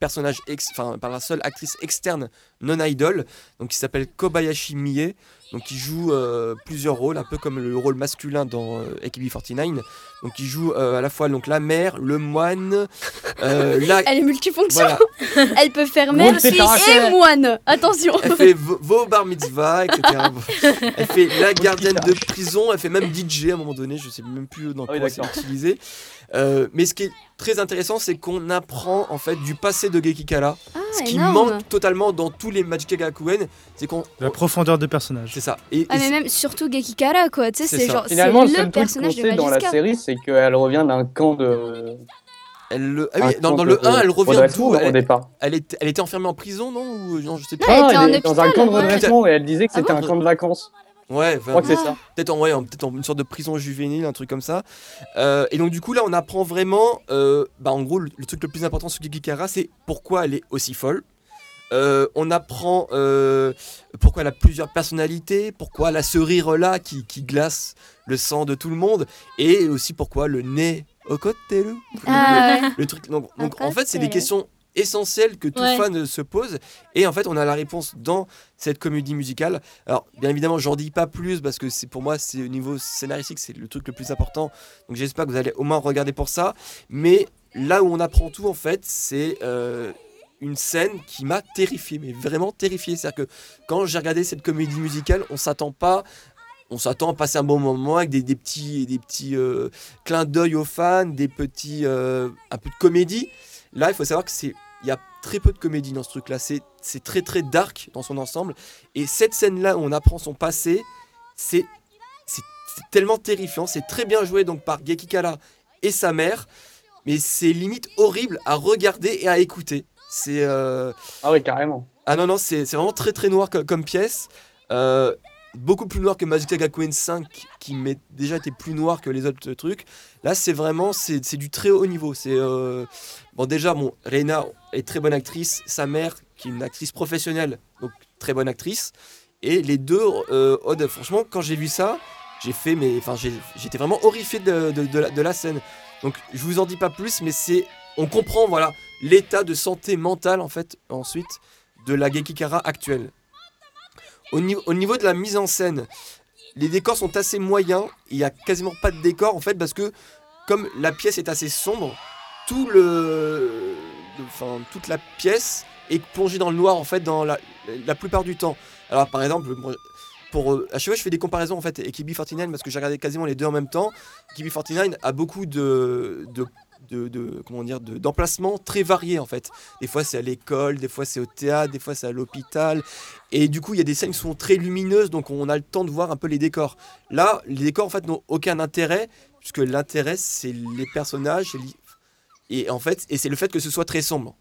actrice externe non idol, donc qui s'appelle Kobayashi Mie, donc qui joue plusieurs rôles, un peu comme le rôle masculin dans AKB 49. Donc qui joue à la fois donc la mère, le moine, elle est multifonction. Voilà. Elle peut faire mère aussi et moine. Attention. Elle fait vos bar mitzvah, etc. Elle fait la gardienne de prison. Elle fait même DJ à un moment donné. Je sais même plus dans quoi c'est utilisé. Mais ce qui est très intéressant, c'est qu'on apprend en fait du passé de Gekikara. ce qui manque totalement dans tous les matchs Kagakuen, c'est qu'on la profondeur de personnage. C'est ça. Et mais même surtout Gekikara quoi, tu sais c'est genre finalement c'est le personnage de dans la série, c'est qu'elle revient d'un camp de dans le 1, elle revient d'où au départ. Elle était enfermée en prison, non ou non, je sais pas. Non, elle était dans un camp de redressement et elle disait que c'était un camp de vacances. Ouais, je crois que c'est ça. Peut-être en une sorte de prison juvénile, un truc comme ça. Et donc du coup là, on apprend vraiment, en gros, le truc le plus important sur Gekikara, c'est pourquoi elle est aussi folle. On apprend pourquoi elle a plusieurs personnalités, pourquoi elle a ce rire-là qui glace le sang de tout le monde, et aussi pourquoi le nez au côté le truc. Donc en fait, c'est des questions essentiel que tout fan se pose, et en fait on a la réponse dans cette comédie musicale. Alors bien évidemment j'en dis pas plus parce que c'est, pour moi c'est au niveau scénaristique c'est le truc le plus important, donc j'espère que vous allez au moins regarder pour ça, mais là où on apprend tout en fait c'est une scène qui m'a terrifié, mais vraiment terrifié, c'est-à-dire que quand j'ai regardé cette comédie musicale on s'attend à passer un bon moment avec des petits clins d'œil aux fans, des petits un peu de comédie. Là il faut savoir que il y a très peu de comédie dans ce truc-là, c'est très très dark dans son ensemble, et cette scène-là où on apprend son passé, c'est tellement terrifiant, c'est très bien joué donc par Gekikara et sa mère, mais c'est limite horrible à regarder et à écouter. C'est Ah oui, carrément. Ah non, c'est vraiment très très noir comme pièce, beaucoup plus noir que Magic Kagakuen 5 qui m'est déjà été plus noir que les autres trucs. Là c'est vraiment c'est du très haut niveau, c'est Rena est très bonne actrice, sa mère qui est une actrice professionnelle donc très bonne actrice, et les deux franchement quand j'ai vu ça j'étais vraiment horrifié de la scène, donc je vous en dis pas plus, mais on comprend voilà l'état de santé mentale en fait ensuite de la Gekikara actuelle. Au niveau de la mise en scène, les décors sont assez moyens, il n'y a quasiment pas de décors en fait, parce que comme la pièce est assez sombre, toute la pièce est plongée dans le noir en fait dans la plupart du temps. Alors par exemple, à chaque fois je fais des comparaisons en fait avec AKB 49 parce que j'ai regardé quasiment les deux en même temps. AKB 49 a beaucoup d'emplacements très variés en fait. Des fois c'est à l'école, des fois c'est au théâtre, des fois c'est à l'hôpital, et du coup il y a des scènes qui sont très lumineuses donc on a le temps de voir un peu les décors. Là les décors en fait n'ont aucun intérêt puisque l'intérêt c'est les personnages et c'est le fait que ce soit très sombre.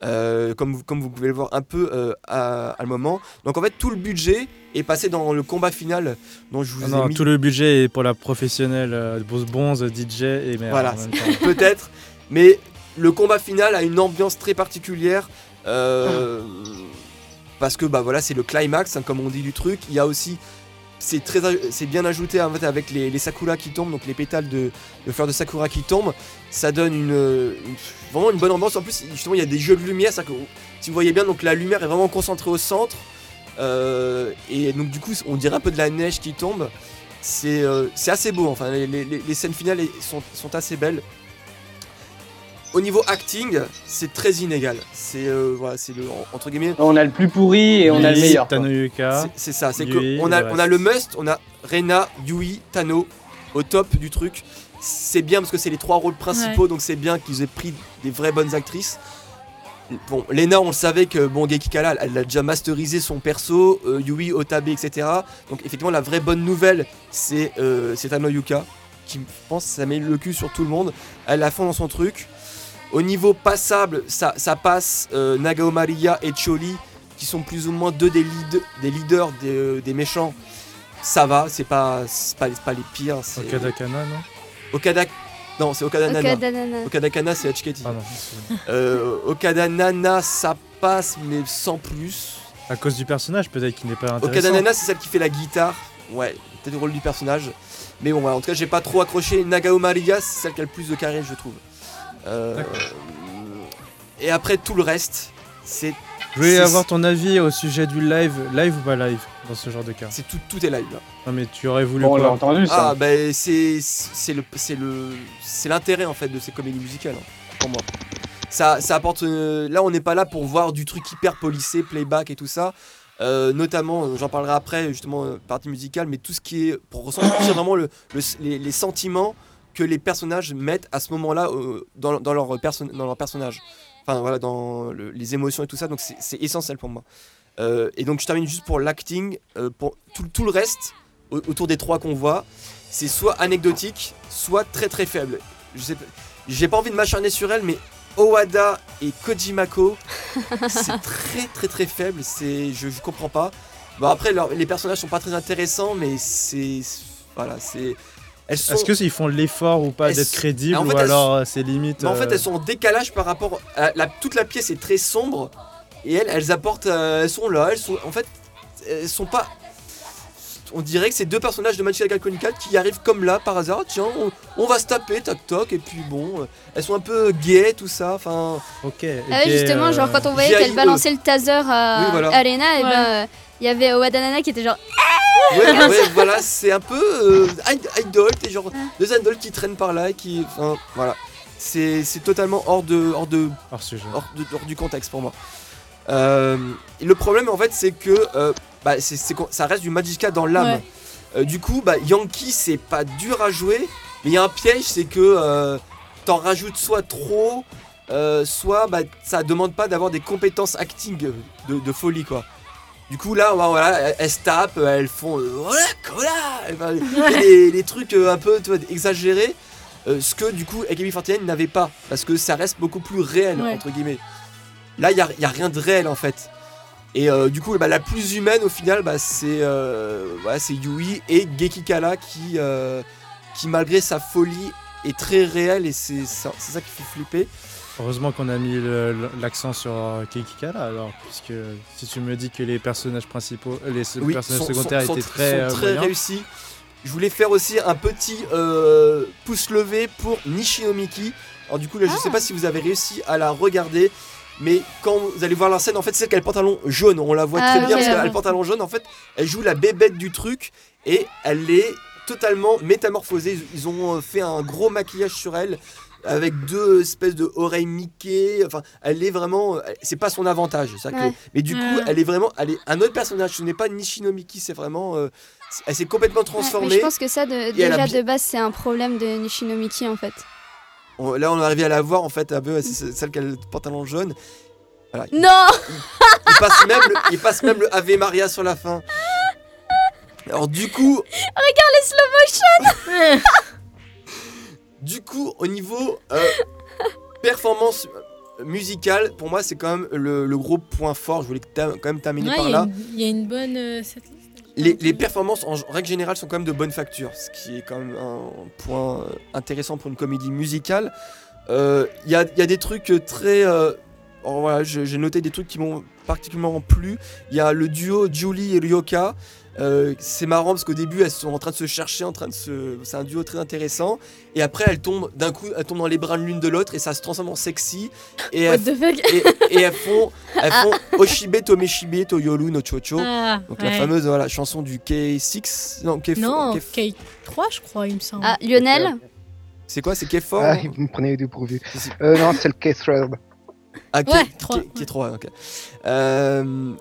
Comme vous pouvez le voir un peu à le moment. Donc en fait tout le budget est passé dans le combat final dont je vous ai mis. Tout le budget est pour la professionnelle bonze DJ et merde. Voilà, peut-être. Mais le combat final a une ambiance très particulière parce que c'est le climax comme on dit du truc. Il y a aussi c'est bien ajouté en fait, avec les sakura qui tombent, donc les pétales de fleurs de sakura qui tombent, ça donne vraiment une bonne ambiance. En plus justement il y a des jeux de lumière, c'est-à-dire que, si vous voyez bien donc la lumière est vraiment concentrée au centre et donc du coup on dirait un peu de la neige qui tombe, c'est assez beau, enfin les scènes finales sont assez belles. Au niveau acting, c'est très inégal. C'est le entre guillemets. On a le plus pourri et on a le meilleur. Tanoyuka. C'est ça. C'est Yui, que on a le must. On a Rena, Yui, Tano au top du truc. C'est bien parce que c'est les trois rôles principaux, donc c'est bien qu'ils aient pris des vraies bonnes actrices. Bon, Rena, on le savait que Gekikara, elle a déjà masterisé son perso, Yui, Otabe, etc. Donc effectivement, la vraie bonne nouvelle, c'est Tanoyuka qui, je pense, ça met le cul sur tout le monde. Elle a fond dans son truc. Au niveau passable, ça passe Nagao Maria et Chiori, qui sont plus ou moins deux des leaders des méchants. Ça va, c'est pas les pires. C'est Okada Kana, non ? Non, c'est Okada Nana. Okada Kana, c'est Hachiketi. Okada Nana, ça passe, mais sans plus. À cause du personnage, peut-être qu'il n'est pas intéressant. Okada Nana, c'est celle qui fait la guitare. Ouais, peut-être le rôle du personnage. Mais bon, voilà, en tout cas, j'ai pas trop accroché. Nagao Maria, c'est celle qui a le plus de carré, je trouve. Et après tout le reste, c'est. Je voulais avoir ton avis au sujet du live ou pas live dans ce genre de cas. C'est tout est live là. Non mais tu aurais voulu. Bon, on l'a entendu ça. Ah bah c'est l'intérêt en fait de ces comédies musicales hein, pour moi. Ça apporte. Là on n'est pas là pour voir du truc hyper policé, playback et tout ça. Notamment, j'en parlerai après justement partie musicale, mais tout ce qui est pour ressentir vraiment les sentiments que les personnages mettent à ce moment-là dans leur personnage. enfin voilà, dans les émotions et tout ça, donc c'est essentiel pour moi. Et donc je termine juste pour l'acting, pour tout le reste autour des trois qu'on voit, c'est soit anecdotique, soit très très faible. Je sais pas, j'ai pas envie de m'acharner sur elle, mais Owada et Kojimako, c'est très très très faible, c'est, je comprends pas. Bon, après les personnages sont pas très intéressants, mais c'est voilà, c'est. Sont... Est-ce qu'ils font l'effort ou pas d'être crédibles, en fait, ou alors c'est limite... En fait, elles sont en décalage par rapport... À toute la pièce est très sombre, et elles apportent... Elles sont là, elles sont... En fait, elles sont pas... On dirait que c'est deux personnages de Magical Chronicle qui arrivent comme là, par hasard. Tiens, on va se taper, toc-toc, et puis bon... Elles sont un peu gaies, tout ça, enfin... Ok. Ah ouais, justement, genre quand on voyait qu'elles balançaient le taser à Arena, et ben... Il y avait Owada Nana qui était genre... Ouais, voilà, c'est un peu idol, t'es genre deux idoles qui traînent par là, qui... Enfin, voilà. C'est totalement hors du contexte pour moi. Le problème, en fait, c'est que ça reste du Magica dans l'âme. Ouais. Du coup, Yankee, c'est pas dur à jouer, mais il y a un piège, c'est que t'en rajoutes soit trop, soit ça demande pas d'avoir des compétences acting de folie, quoi. Du coup là, voilà, elles se tapent, elles font voilà, les trucs un peu exagérés, ce que du coup AKB 49 n'avait pas, parce que ça reste beaucoup plus réel, entre guillemets. Là, il y a rien de réel en fait. Et du coup, la plus humaine au final, c'est Yui et Gekikara qui malgré sa folie est très réelle, et c'est ça qui fait flipper. Heureusement qu'on a mis l'accent sur Gekikara alors, puisque si tu me dis que les personnages principaux, les personnages secondaires étaient très réussis. Je voulais faire aussi un petit pouce levé pour Nishinomiki. Alors du coup, là, je sais pas si vous avez réussi à la regarder, mais quand vous allez voir la scène, en fait, c'est celle qui a le pantalon jaune. On la voit très bien, parce qu'elle a le pantalon jaune. En fait, elle joue la bébête du truc et elle est totalement métamorphosée. Ils ont fait un gros maquillage sur elle, avec deux espèces de oreilles Mickey, enfin elle est vraiment, c'est pas son avantage ça, mais du coup elle est vraiment, elle est un autre personnage, ce n'est pas Nishinomiki, c'est vraiment elle s'est complètement transformée. Mais je pense que ça de base c'est un problème de Nishinomiki en fait. Là on est arrivé à la voir en fait, c'est celle qui a le pantalon jaune. Voilà, non il passe même le Ave Maria sur la fin. Alors du coup regarde les slow motion. Du coup, au niveau performance musicale, pour moi, c'est quand même le gros point fort. Je voulais quand même terminer par là. Il y a une bonne setlist. Les performances, en règle générale, sont quand même de bonne facture, ce qui est quand même un point intéressant pour une comédie musicale. Il y a des trucs très... voilà, j'ai noté des trucs qui m'ont particulièrement plu. Il y a le duo Julie et Ryoka. C'est marrant parce qu'au début elles sont en train de se chercher, c'est un duo très intéressant, et après elles tombent d'un coup, elles tombent dans les bras de l'une de l'autre et ça se transforme en sexy, et elles font Oshibe to Meshibe to Yoru no Chocho, donc la fameuse chanson du K6, non K3 je crois il me semble. Ah Lionel, c'est quoi, c'est K4? Vous me prenez les deux pourvus. Non c'est le K3. Ah, qui est 3, ok.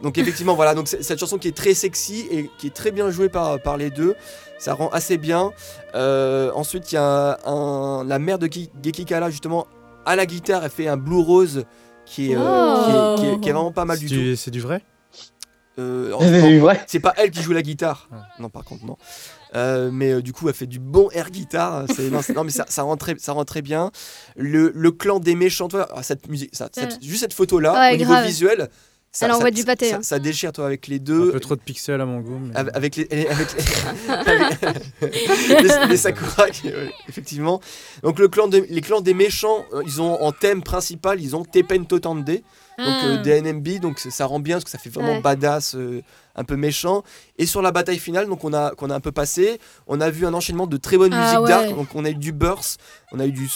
Donc effectivement, voilà, donc cette chanson qui est très sexy et qui est très bien jouée par les deux, ça rend assez bien. Ensuite, il y a la mère de Gekikara, justement, à la guitare, elle fait un Blue Rose qui est vraiment pas mal du tout. C'est du vrai ? C'est pas elle qui joue la guitare. Non, par contre, non. Mais du coup, elle fait du bon air guitare. Mais ça rend très bien. Le clan des méchants, toi, cette musique, juste cette photo-là, au niveau visuel, ça déchire toi avec les deux. Un peu trop de pixels à mon goût. Mais... Avec les Sakura, effectivement. Donc les clans des méchants, ils ont en thème principal, ils ont Teppen Totande, donc DNMB, donc ça rend bien parce que ça fait vraiment badass, un peu méchant. Et sur la bataille finale, donc qu'on a un peu passé, on a vu un enchaînement de très bonnes musiques d'arc. Donc on a eu du Burst, on a eu du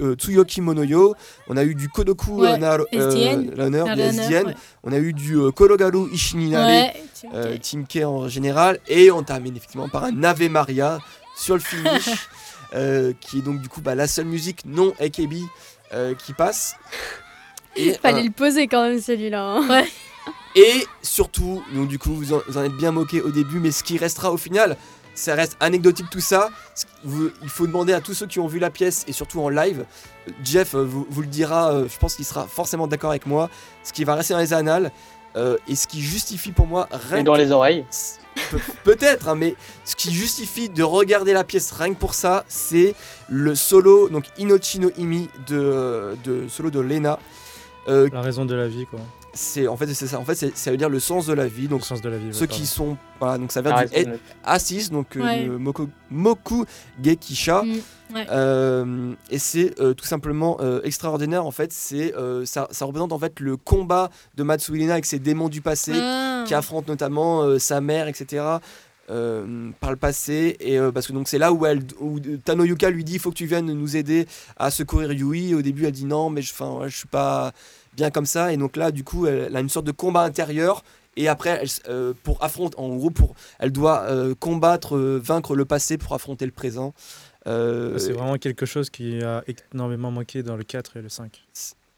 Tsuyoki Monoyo, on a eu du Kodoku SDN, on a eu du Korogaru Ishininare, Tinke en général, et on termine effectivement par un Ave Maria sur le finish, qui est donc du coup la seule musique non AKB qui passe. Il fallait le poser quand même celui-là. Hein. Ouais. Et surtout, donc du coup, vous en êtes bien moqué au début, mais ce qui restera au final, ça reste anecdotique tout ça. Il faut demander à tous ceux qui ont vu la pièce et surtout en live. Jeff vous le dira, je pense qu'il sera forcément d'accord avec moi. Ce qui va rester dans les annales et ce qui justifie pour moi... Et dans les oreilles. Peut-être, hein, mais ce qui justifie de regarder la pièce rien que pour ça, c'est le solo, donc Inochino Imi, de solo de Lena. La raison de la vie, quoi. C'est ça. En fait, ça veut dire le sens de la vie. Donc, le sens de la vie. Ceux qui sont, voilà, donc ça vient du A6, donc Moku Gekisha. Et c'est tout simplement extraordinaire. En fait, c'est ça représente en fait le combat de Matsui Rena avec ses démons du passé, qui affrontent notamment sa mère, etc. Par le passé et parce que donc c'est là où Tanoyuka lui dit il faut que tu viennes nous aider à secourir Yui. Et au début elle dit non mais je suis pas bien comme ça et donc là du coup elle a une sorte de combat intérieur et après elle, pour affronter en gros elle doit combattre vaincre le passé pour affronter le présent. C'est vraiment quelque chose qui a énormément manqué dans le 4 et le 5.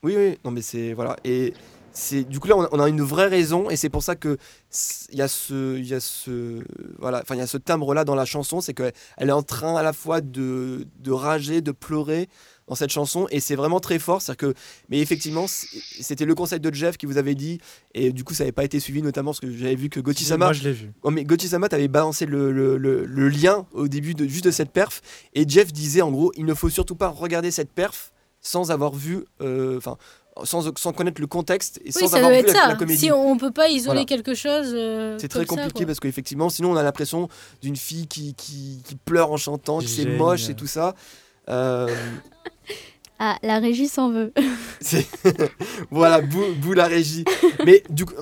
Oui non mais c'est voilà et c'est, du coup là on a une vraie raison et c'est pour ça que il y a ce timbre là dans la chanson, c'est qu'elle est en train à la fois de rager, de pleurer dans cette chanson et c'est vraiment très fort, c'est-à-dire que mais effectivement c'était le conseil de Jeff qui vous avait dit et du coup ça n'avait pas été suivi notamment parce que j'avais vu que Gochi-sama, moi je l'ai vu. Oh, mais Gochi-sama t'avais balancé le lien au début de cette perf et Jeff disait en gros il ne faut surtout pas regarder cette perf sans avoir vu sans connaître le contexte et sans avoir vu la comédie. Si on peut pas isoler quelque chose c'est très compliqué parce qu'effectivement sinon on a l'impression d'une fille qui pleure en chantant, qui c'est moche et tout ça Ah, la régie s'en veut. Voilà, bout la régie. Mais du coup,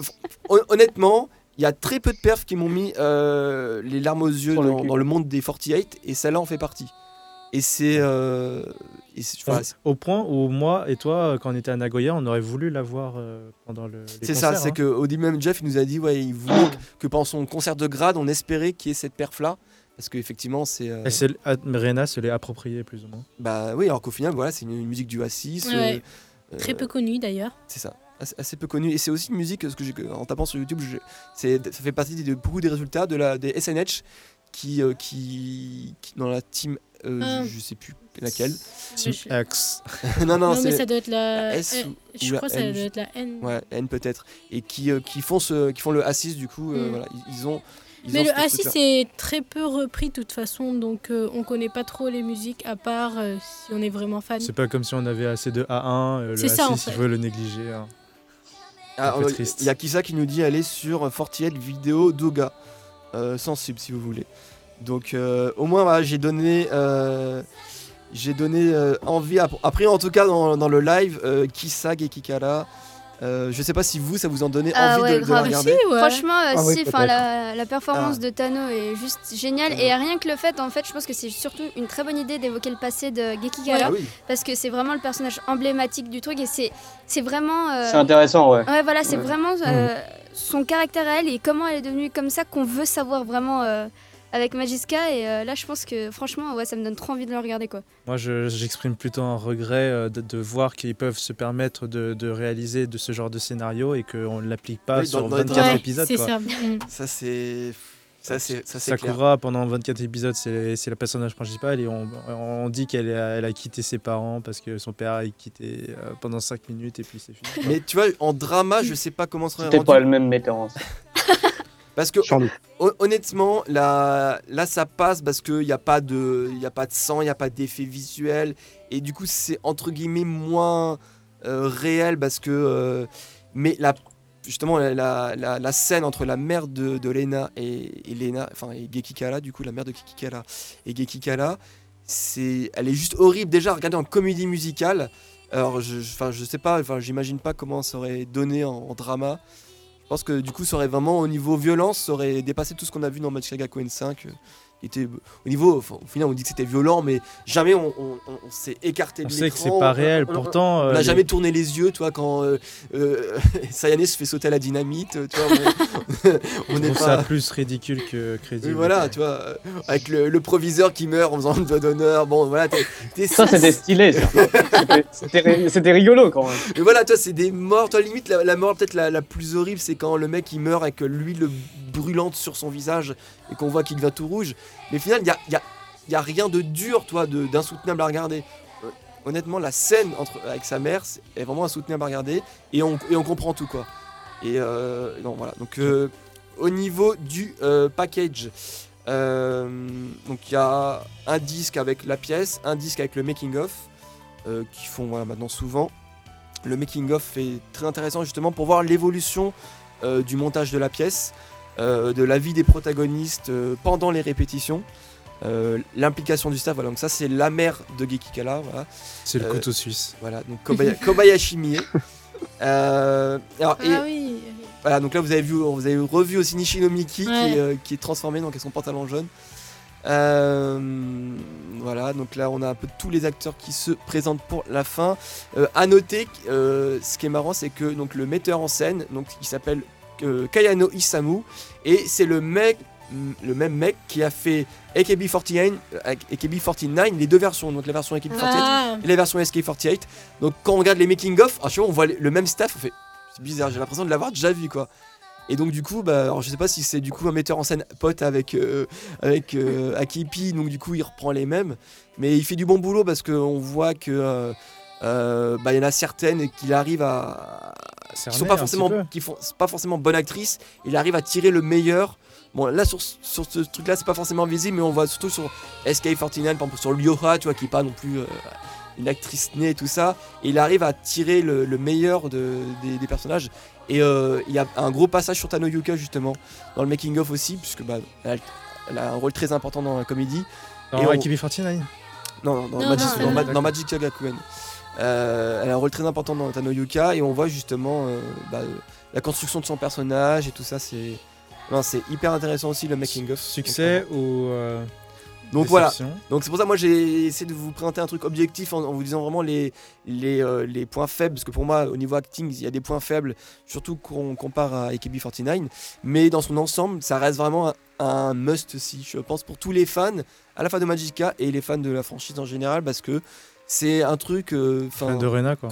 honnêtement il y a très peu de perfs qui m'ont mis les larmes aux yeux dans le monde des 48 et celle-là en fait partie. Et c'est au point où moi et toi, quand on était à Nagoya, on aurait voulu la voir pendant les concerts. C'est ça, c'est que au début même Jeff il nous a dit il voulait que pendant son concert de grade, on espérait qu'il y ait cette perf là, parce qu'effectivement c'est. Rena se l'est appropriée plus ou moins. Bah oui, alors qu'au final voilà, c'est une musique du A6. Ouais. Très peu connue d'ailleurs. C'est ça. Assez peu connue et c'est aussi une musique parce que en tapant sur YouTube, ça fait partie de beaucoup des résultats des SNH qui dans la team. Je sais plus laquelle. X. non, mais ça doit être la S. Je crois que ça doit être la N. Ouais, N peut-être. Et qui font le A6 du coup. Voilà, ils ont le A6 est très peu repris de toute façon, donc on connaît pas trop les musiques à part si on est vraiment fan. C'est pas comme si on avait assez de A1. Le A6, ça, en fait. Il faut le négliger. Hein. Ah, il y a Kisa qui nous dit allez sur 48 vidéo Doga sans sub si vous voulez. Donc au moins voilà, j'ai donné envie après en tout cas dans le live Kisa Gekikara je sais pas si vous ça vous en donnait envie de la regarder. Si, ouais. Franchement la performance de Tano est juste géniale et rien que le fait en fait je pense que c'est surtout une très bonne idée d'évoquer le passé de Gekikara parce que c'est vraiment le personnage emblématique du truc et c'est vraiment c'est intéressant c'est vraiment son caractère à elle et comment elle est devenue comme ça qu'on veut savoir vraiment avec Magiska et là je pense que franchement ça me donne trop envie de le regarder quoi. Moi j'exprime plutôt un regret de voir qu'ils peuvent se permettre de réaliser de ce genre de scénario et qu'on ne l'applique pas sur 24 épisodes c'est quoi. Ça clair. Courra pendant 24 épisodes, c'est le personnage principal et on dit qu'elle a quitté ses parents parce que son père a quitté pendant 5 minutes et puis c'est fini. Quoi. Mais tu vois en drama je sais pas comment ça serait rendu. C'était pas le même metteur en scène. Parce que honnêtement, là ça passe parce qu'il n'y a pas de sang, il n'y a pas d'effet visuel. Et du coup, c'est entre guillemets moins réel parce que... mais justement, la scène entre la mère de Lena et Gekikara, du coup, la mère de Gekikara et Gekikara, elle est juste horrible déjà à regarder en comédie musicale. Alors, je sais pas, j'imagine pas comment ça aurait donné en drama. Je pense que du coup, ça aurait vraiment, au niveau violence, ça aurait dépassé tout ce qu'on a vu dans Magic Gakouen 5. Au niveau, au final, on dit que c'était violent, mais jamais on s'est écarté de l'écran. On sait que c'est pas réel, pourtant... On n'a jamais tourné les yeux, tu vois, quand Sayane se fait sauter à la dynamite, tu vois. On trouve ça plus ridicule que crédible. Mais voilà, tu vois, avec le proviseur qui meurt en faisant le doigt d'honneur, bon, voilà. Ça, c'était stylé, ça. C'était rigolo, quand même. Mais voilà, tu vois, c'est des morts, toi, limite, la mort peut-être la plus horrible, c'est quand le mec, il meurt avec lui, le brûlante sur son visage et qu'on voit qu'il va tout rouge. Mais au final, il n'y a rien de dur, toi, d'insoutenable à regarder. Honnêtement, la scène avec sa mère est vraiment insoutenable à regarder et on comprend tout, quoi. Et non, voilà. Donc, au niveau du package, donc il y a un disque avec la pièce, un disque avec le making-of, qui font voilà, maintenant souvent. Le making-of est très intéressant justement pour voir l'évolution du montage de la pièce, de la vie des protagonistes pendant les répétitions, l'implication du staff. Voilà, donc ça c'est la mère de Gekikara. Voilà. C'est le couteau suisse. Voilà, donc Kobayashi Mie. Alors, oui. Voilà, donc là vous avez revu aussi Nishinomiki, ouais, qui est transformée donc avec son pantalon jaune. Voilà, donc là on a un peu tous les acteurs qui se présentent pour la fin. À noter, ce qui est marrant, c'est que donc le metteur en scène, donc il s'appelle Kayano Isamu, et c'est le même mec qui a fait AKB 49, les deux versions, donc la version AKB 48 et la version SK-48. Donc quand on regarde les making of, on voit le même staff, on fait c'est bizarre, j'ai l'impression de l'avoir déjà vu, quoi. Et donc du coup, alors, je sais pas si c'est du coup un metteur en scène pote avec Akai Pin, donc du coup il reprend les mêmes, mais il fait du bon boulot parce qu'on voit que y en a certaines qu'il arrive à cerner, qui sont pas forcément bonnes actrices, il arrive à tirer le meilleur. Bon là sur ce truc là c'est pas forcément visible, mais on voit surtout sur SK49, par exemple sur Ryoha, tu vois, qui est pas non plus une actrice née et tout ça, et il arrive à tirer le meilleur des personnages. Et il y a un gros passage sur Tanoyuka justement dans le making of aussi, puisque elle a un rôle très important dans la comédie. Dans AKB49. Non, dans Magic Yagakuen. Elle a un rôle très important dans Tanoyuka et on voit justement la construction de son personnage et tout ça. C'est hyper intéressant aussi le making of. Succès ou donc voilà, donc c'est pour ça que moi j'ai essayé de vous présenter un truc objectif en vous disant vraiment les points faibles, parce que pour moi au niveau acting il y a des points faibles, surtout qu'on compare à AKB49, mais dans son ensemble ça reste vraiment un must aussi, je pense, pour tous les fans à la fois de Magica et les fans de la franchise en général, parce que c'est un truc fan de Rena, quoi.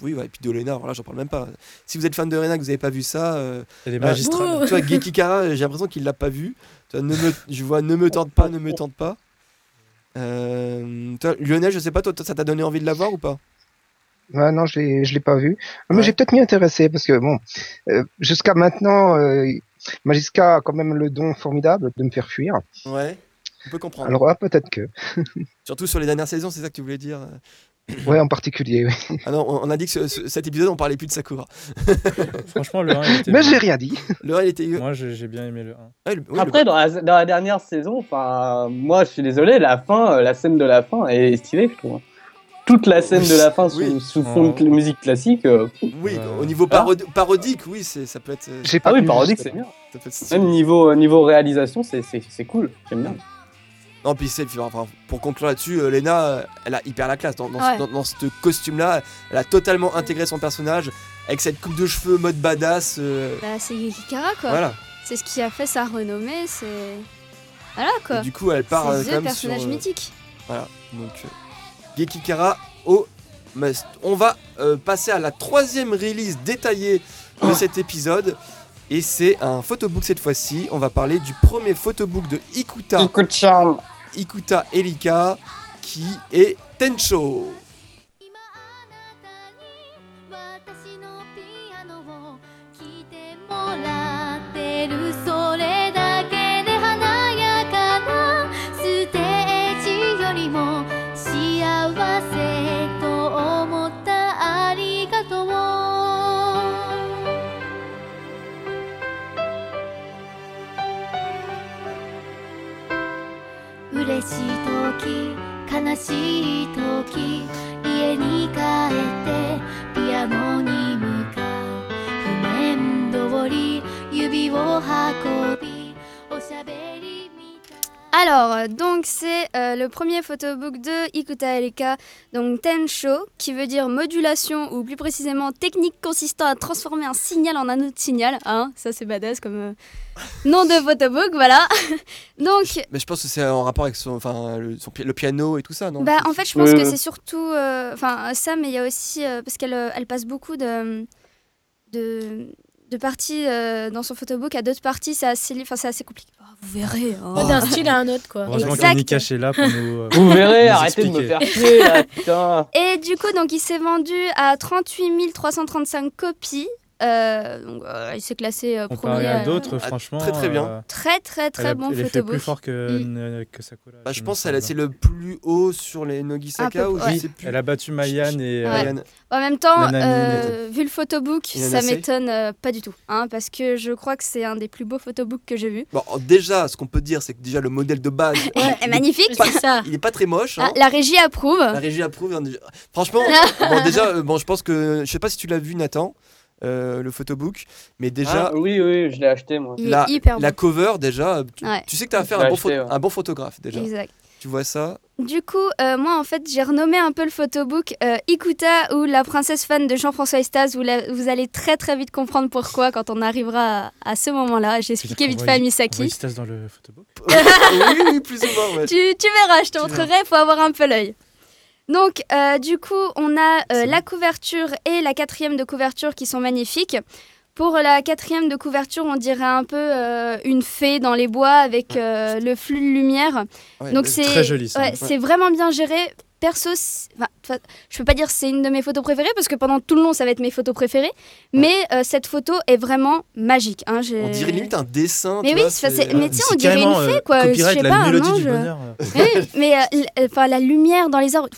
Oui, ouais, et puis de Rena, voilà, j'en parle même pas. Si vous êtes fan de Rena que vous avez pas vu ça, elle est magistrale. Tu vois, Gekikara, j'ai l'impression qu'il l'a pas vu. Toi, ne me tente pas. Toi, Lionel, je sais pas, toi ça t'a donné envie de la voir ou pas? Ah non, je l'ai pas vu. Mais j'ai peut-être m'y intéressé parce que bon, jusqu'à maintenant, Magica a quand même le don formidable de me faire fuir. Ouais. On peut comprendre. Alors, peut-être que. Surtout sur les dernières saisons, c'est ça que tu voulais dire? Ouais, en particulier, oui. Ah non, on a dit que cet épisode, on parlait plus de Sakura. Franchement, le 1, il était... Mais j'ai rien dit. Le 1, il était... Moi, j'ai bien aimé le 1. Ah, oui, après, le... dans la dernière saison, moi, je suis désolé, la scène de la fin est stylée, je trouve. Toute la scène de la fin sous fond de musique classique. Oui, au niveau parodique, oui, ça peut être... parodique, c'est bien. Même niveau réalisation, c'est cool, j'aime bien. Non, puis pour conclure là-dessus, Lena, elle a hyper la classe. Dans ce costume-là, elle a totalement intégré son personnage avec cette coupe de cheveux mode badass. C'est Gekikara, quoi. Voilà. C'est ce qui a fait sa renommée. C'est voilà, quoi. Et du coup, elle part quand même personnage sur mythique. Voilà. Donc Gekikara au must. On va passer à la troisième release détaillée de cet épisode. Et c'est un photobook cette fois-ci. On va parler du premier photobook de Ikuta Erika, qui est Tencho. Alors, donc c'est le premier photobook de Ikuta Erika, donc Tencho, qui veut dire modulation, ou plus précisément technique consistant à transformer un signal en un autre signal. Hein, ça c'est badass comme nom de photobook, voilà. Donc. Mais je pense que c'est en rapport avec le piano et tout ça, non? En fait, je pense que c'est surtout, ça, mais il y a aussi parce qu'elle passe beaucoup de de parties dans son photobook à d'autres parties, c'est assez compliqué. Oh, vous verrez. Oh. D'un style à un autre, quoi. Heureusement qu'il y a Nikash là pour nous. Vous verrez, arrêtez de me faire chier, là, putain. Et du coup, donc, il s'est vendu à 38 335 copies. Donc, il s'est classé premier. À d'autres, franchement. Très très bien. Très bon photobook. Elle fait plus fort que Sakura. Bah, je pense qu'elle a été le plus haut sur les Nogisaka. Ou je sais plus. Elle a battu Mayan et. Ouais. En même temps, vu le photobook, ça m'étonne pas du tout, hein, parce que je crois que c'est un des plus beaux photobooks que j'ai vu. Bon, déjà, ce qu'on peut dire, c'est que déjà le modèle de base est magnifique. Il n'est pas très moche. Hein. Ah, la régie approuve. Franchement, je pense que je sais pas si tu l'as vu, Nathan. Le photobook, mais déjà oui je l'ai acheté moi. La cover déjà, tu sais que t'as affaire à un bon photographe déjà. Exact. Tu vois ça. Du coup, moi en fait, j'ai renommé un peu le photobook Ikuta ou la princesse fan de Jean-François Estaz. Vous allez très très vite comprendre pourquoi quand on arrivera à ce moment-là. J'ai expliqué vite fait à Misaki. Estaz dans le photobook. oui, plus ou moins. Ouais. Tu verras, je te montrerai. Faut avoir un peu l'œil. Donc, du coup, on a la couverture et la quatrième de couverture qui sont magnifiques. Pour la quatrième de couverture, on dirait un peu une fée dans les bois avec le flux de lumière. Ouais, donc c'est très joli, ça. Ouais. C'est vraiment bien géré. Perso, je peux pas dire que c'est une de mes photos préférées parce que pendant tout le long, ça va être mes photos préférées. Mais cette photo est vraiment magique. Hein, on dirait limite un dessin. Mais oui, mais tiens, on dirait une fée, quoi. Je sais pas, un ange. Oui, mais la lumière dans les arbres.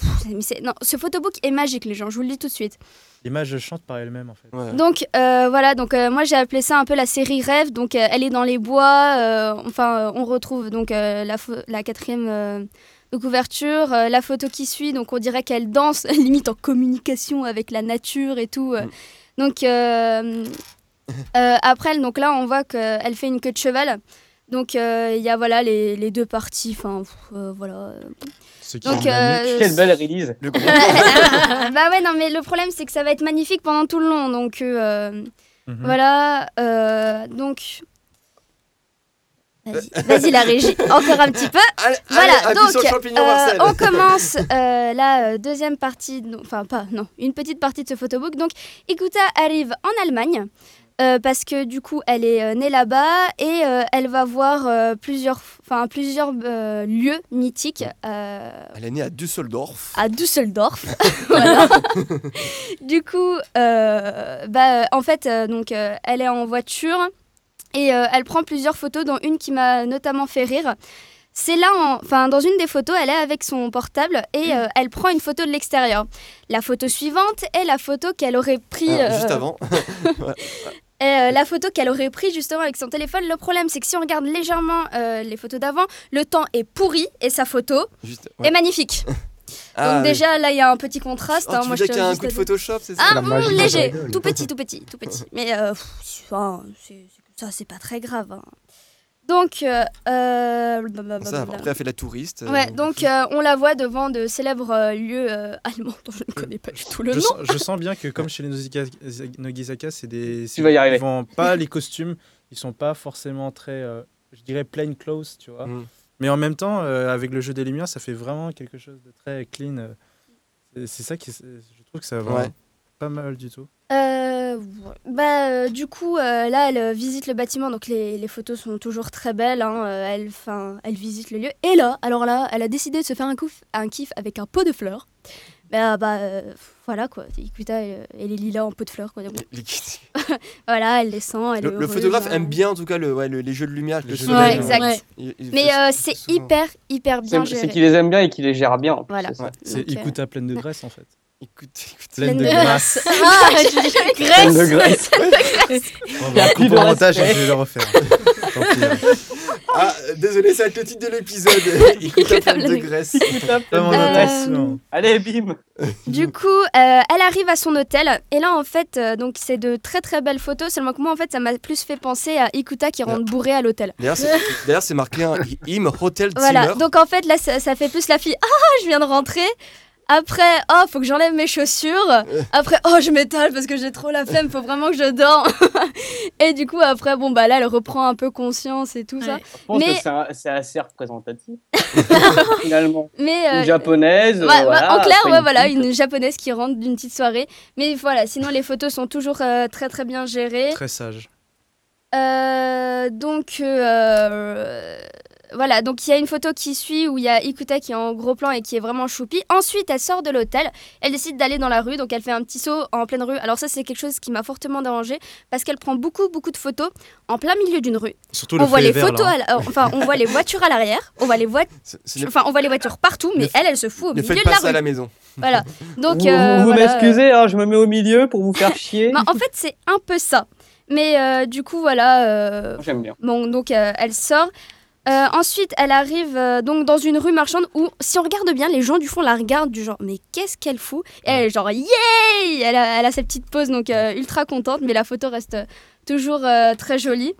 Ce photobook est magique, les gens. Je vous le dis tout de suite. L'image chante par elle-même, en fait. Ouais. Donc voilà. Donc moi, j'ai appelé ça un peu la série rêve. Donc elle est dans les bois. On retrouve donc la quatrième. De couverture, la photo qui suit, donc on dirait qu'elle danse, limite en communication avec la nature et tout. Donc après, donc là on voit qu'elle fait une queue de cheval. Donc il y a les deux parties. Enfin voilà. Donc quelle belle release. Bah ouais, non mais le problème c'est que ça va être magnifique pendant tout le long. Donc voilà. Donc Vas-y la régie, encore un petit peu. On commence la deuxième partie, une petite partie de ce photobook. Donc Ikuta arrive en Allemagne parce que du coup elle est née là-bas et elle va voir plusieurs lieux mythiques. Elle est née à Düsseldorf. Voilà. Du coup, elle est en voiture. Et elle prend plusieurs photos, dont une qui m'a notamment fait rire. C'est là, dans une des photos, elle est avec son portable et elle prend une photo de l'extérieur. La photo suivante est la photo qu'elle aurait prise... juste avant. Et la photo qu'elle aurait prise justement avec son téléphone. Le problème, c'est que si on regarde légèrement les photos d'avant, le temps est pourri et sa photo est magnifique. Donc déjà, là, il y a un petit contraste. Tu veux dire qu'il y a un coup de Photoshop, c'est ça? Léger, tout petit. Mais ça, c'est pas très grave. Hein. Donc, après, elle fait la touriste. Ouais, donc on la voit devant de célèbres lieux allemands dont je ne connais pas du tout le nom. Je sens bien que, comme chez les Nogisaka, ils vendent pas les costumes. Ils sont pas forcément très, je dirais, plain clothes, tu vois. Mais en même temps, avec le jeu des lumières, ça fait vraiment quelque chose de très clean. C'est ça je trouve que ça va pas mal du tout. Du coup, là, elle visite le bâtiment. Donc, les photos sont toujours très belles. Hein, elle visite le lieu. Et là, elle a décidé de se faire un kiff avec un pot de fleurs. Voilà quoi, Ikuta et les lilas en pot de fleurs quoi. Voilà, elle les sent. Le photographe aime bien en tout cas les jeux de lumière. Exact. Ouais. Mais c'est souvent... hyper bien géré. C'est qu'il les aime bien et qu'il les gère bien. Voilà. Ouais. C'est Ikuta pleine de graisse en fait. Pleine de graisse. Pleine de graisse. Coupe au montage, je vais le refaire. Désolé, ça va être le titre de l'épisode. Ikuta pleine de graisse. Allez, bim. Du coup, elle arrive à son hôtel. Et là, en fait, donc, c'est de très très belles photos. Seulement que moi, en fait, ça m'a plus fait penser à Ikuta qui rentre bourré à l'hôtel. D'ailleurs, c'est marqué un im hotel Zimmer. Voilà, donc en fait, là, ça fait plus la fille. Ah, je viens de rentrer. Après, faut que j'enlève mes chaussures. Après, je m'étale parce que j'ai trop la flemme, faut vraiment que je dors. Et du coup, après, là, elle reprend un peu conscience et tout ça. Je pense que c'est assez représentatif. finalement. Mais, une japonaise. Ouais, voilà, en clair, ouais, voilà, une japonaise qui rentre d'une petite soirée. Mais voilà, sinon les photos sont toujours très très bien gérées. Très sage. Voilà, donc il y a une photo qui suit où il y a Ikuta qui est en gros plan et qui est vraiment choupi. Ensuite, elle sort de l'hôtel, elle décide d'aller dans la rue, donc elle fait un petit saut en pleine rue. Alors ça, c'est quelque chose qui m'a fortement dérangée parce qu'elle prend beaucoup, beaucoup de photos en plein milieu d'une rue. Surtout on voit les photos, enfin on voit les voitures à l'arrière, on voit les on voit les voitures partout, mais elle se fout au milieu de la rue. Ne faites pas ça à la maison. Voilà. Donc vous m'excusez, hein, je me mets au milieu pour vous faire chier. Bah, en fait, c'est un peu ça. Mais du coup, voilà. J'aime bien. Bon, donc elle sort. Ensuite, elle arrive donc dans une rue marchande où, si on regarde bien, les gens du fond la regardent du genre, mais qu'est-ce qu'elle fout ? Et elle est genre, yay ! Elle a sa petite pose, donc ultra contente, mais la photo reste toujours très jolie.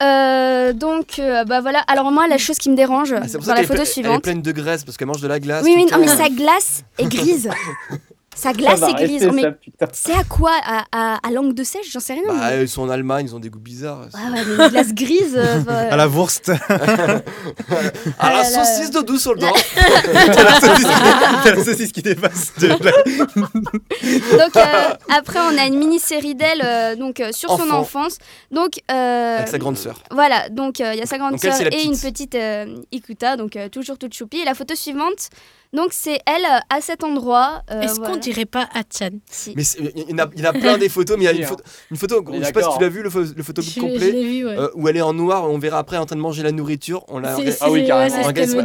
Bah voilà. Alors moi, la chose qui me dérange dans la photo suivante, elle est pleine de graisse parce qu'elle mange de la glace. Oui, non, mais sa glace est grise. Sa glace est grise, mais ça, c'est à quoi, à langue de sèche, j'en sais rien. Bah, mais... Ils sont en Allemagne, ils ont des goûts bizarres. Ah ouais, mais une glace grise. À la Wurst. À la saucisse de doux sur le dent. T'as la saucisse qui dépasse. Donc après, on a une mini-série d'elle sur son enfance. Donc, avec sa grande sœur. Voilà, donc il y a sa grande sœur et une petite Ikuta, donc toujours toute choupie. Et la photo suivante... Donc c'est elle à cet endroit. Est-ce qu'on dirait pas Kachan ? Si. Mais il y en a plein des photos, mais il y a une photo je sais pas si tu l'as vu, le photobook complet, vu, ouais. Où elle est en noir, on verra après en train de manger la nourriture, on l'a. Ah oui, carrément.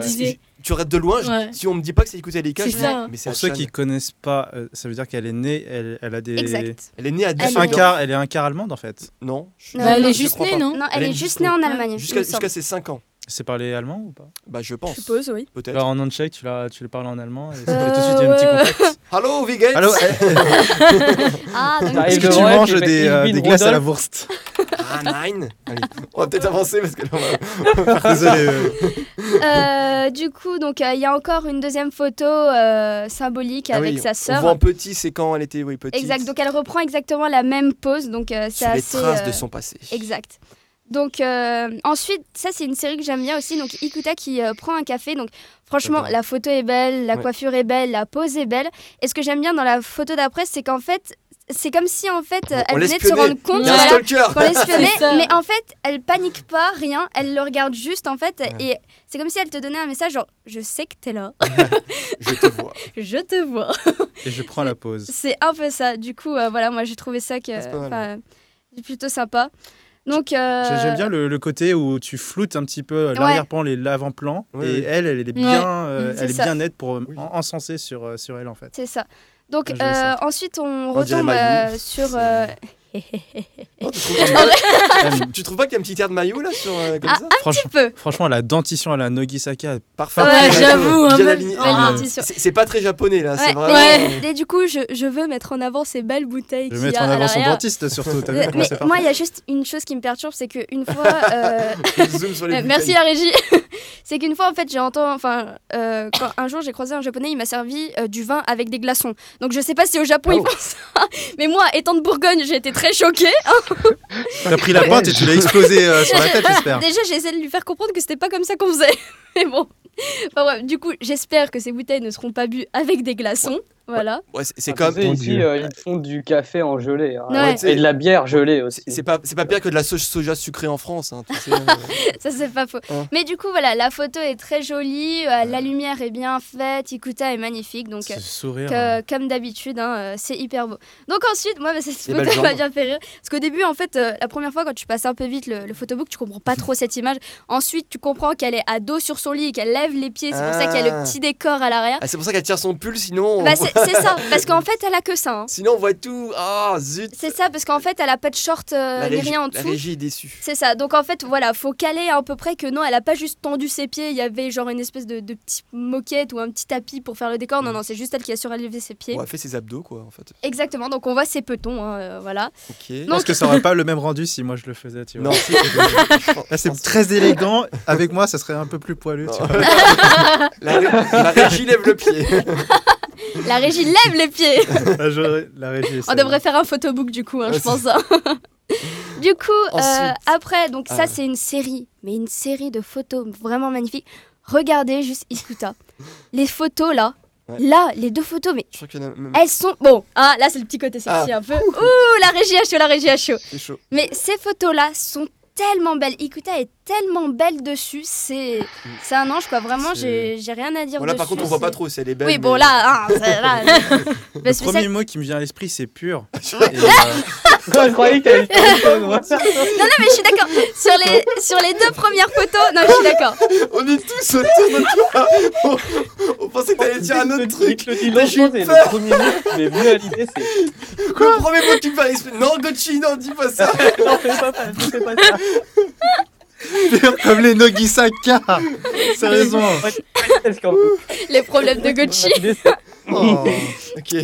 Tu regardes de loin, si on me dit pas que c'est Ikuta Erika, je dis mais c'est Kachan. Pour ceux qui connaissent pas, ça veut dire qu'elle est née, elle a des. Exact. Elle est née à elle est un quart allemande en fait. Non. Elle est juste née, non ? Non, elle est juste née en Allemagne. Jusqu'à ses 5 ans. C'est parlé allemand ou pas ? Bah je pense. Je suppose, oui. Peut-être. Alors en on-check, tu le parles en allemand et ça peut tout de suite y a un petit contexte. Allô, Vegan. Allô. Est-ce que tu manges des glaces à la Wurst ? Ah, nein. Allez, on va peut-être avancer parce que là, désolé. Du coup, donc il y a encore une deuxième photo symbolique avec sa sœur. On voit en petit, c'est quand elle était petite. Exact, donc elle reprend exactement la même pose, donc c'est assez... Sur les traces de son passé. Exact. Donc ensuite, ça c'est une série que j'aime bien aussi, donc Ikuta qui prend un café, donc franchement la photo est belle, la coiffure est belle, la pose est belle, et ce que j'aime bien dans la photo d'après c'est qu'en fait, c'est comme si en fait elle venait de se rendre compte qu'on l'espionnait, mais en fait elle panique pas, rien, elle le regarde juste en fait, et c'est comme si elle te donnait un message genre je sais que t'es là, je te vois, et je prends la pose. C'est un peu ça, du coup voilà, moi j'ai trouvé ça que c'est plutôt sympa. Donc j'aime bien le côté où tu floutes un petit peu l'arrière-plan, l'avant-plan, et elle est bien, elle est bien nette pour encenser sur elle en fait. C'est ça. Donc ensuite on retombe sur. Oh, tu trouves pas qu'il y a un petit air de maillot là sur comme ça ? Un petit peu. Franchement, la dentition à la Nogisaka, parfait. Ouais, j'avoue. C'est pas très japonais là. C'est vraiment... Et du coup, je veux mettre en avant ces belles bouteilles. Je veux mettre en avant son dentiste surtout. Mais moi, il y a juste une chose qui me perturbe, c'est que une fois. Merci la régie. C'est qu'une fois en fait, un jour, j'ai croisé un japonais, il m'a servi du vin avec des glaçons. Donc je sais pas si au Japon ils font ça, mais moi, étant de Bourgogne, j'étais très choquée. T'as pris la pinte et tu l'as explosé sur la tête, j'espère. Déjà, j'ai essayé de lui faire comprendre que c'était pas comme ça qu'on faisait. Mais bon. Enfin, bref, du coup, j'espère que ces bouteilles ne seront pas bues avec des glaçons. Ouais. Voilà. Ouais, c'est comme ici, ils font du café en gelée et de la bière gelée aussi. C'est pas pire que de la soja sucrée en France. Hein, ça c'est pas faux. Hein. Mais du coup voilà, la photo est très jolie, la lumière est bien faite, Ikuta est magnifique, donc sourire, comme d'habitude, c'est hyper beau. Donc ensuite, moi cette photo m'a bien fait rire parce qu'au début en fait, la première fois quand tu passes un peu vite le photobook, tu comprends pas trop cette image. Ensuite, tu comprends qu'elle est à dos sur son lit et qu'elle lève les pieds. C'est pour ça qu'il y a le petit décor à l'arrière. Ah, c'est pour ça qu'elle tire son pull, sinon. Bah, c'est ça, parce qu'en fait, elle a que ça. Hein. Sinon, on voit tout. Ah, zut. C'est ça, parce qu'en fait, elle a pas de short ni rien en dessous. La régie est déçue. C'est ça. Donc, en fait, voilà, faut caler à peu près que non, elle a pas juste tendu ses pieds. Il y avait genre une espèce de petite moquette ou un petit tapis pour faire le décor. Non, c'est juste elle qui a surélevé ses pieds. Ouais, elle fait ses abdos, quoi, en fait. Exactement. Donc, on voit ses petons, voilà. Ok. Donc... Parce que ça aurait pas le même rendu si moi je le faisais, tu vois. Non, si. Là, c'est très élégant. Avec moi, ça serait un peu plus poilu, tu vois. La régie lève le pied. La régie lève les pieds. La régie, on devrait faire un photobook du coup, je pense. Du coup, ensuite, après, donc ça c'est une série, mais une série de photos vraiment magnifiques. Regardez juste Ikuta. Les photos là. Ouais. Là, les deux photos, mais elles sont... Bon, hein, là, c'est le petit côté sexy un peu. Ouh, la régie à chaud, la régie à chaud. C'est chaud. Mais ces photos-là sont tellement belles. Ikuta est tellement belle dessus. C'est un ange, quoi. Vraiment, j'ai rien à dire bon, là, dessus. Là, par contre, on voit pas trop si elle est belle. Oui, bon, là... là le premier mot qui me vient à l'esprit, c'est pur. Non, je croyais que t'avais le téléphone, moi. Non, mais je suis d'accord. Sur les deux premières photos, non, je suis d'accord. On est tous autour de toi. On pensait que t'allais dire un autre truc. Le premier mot qui m'est venu à l'idée, c'est... Quoi ? Le premier mot qui me fait à l'esprit. Non, Gochi, non, dis pas ça. Non, fais pas ça. Comme les Nogisaka. Sérieusement. Les problèmes de Gochi. Oh, ok.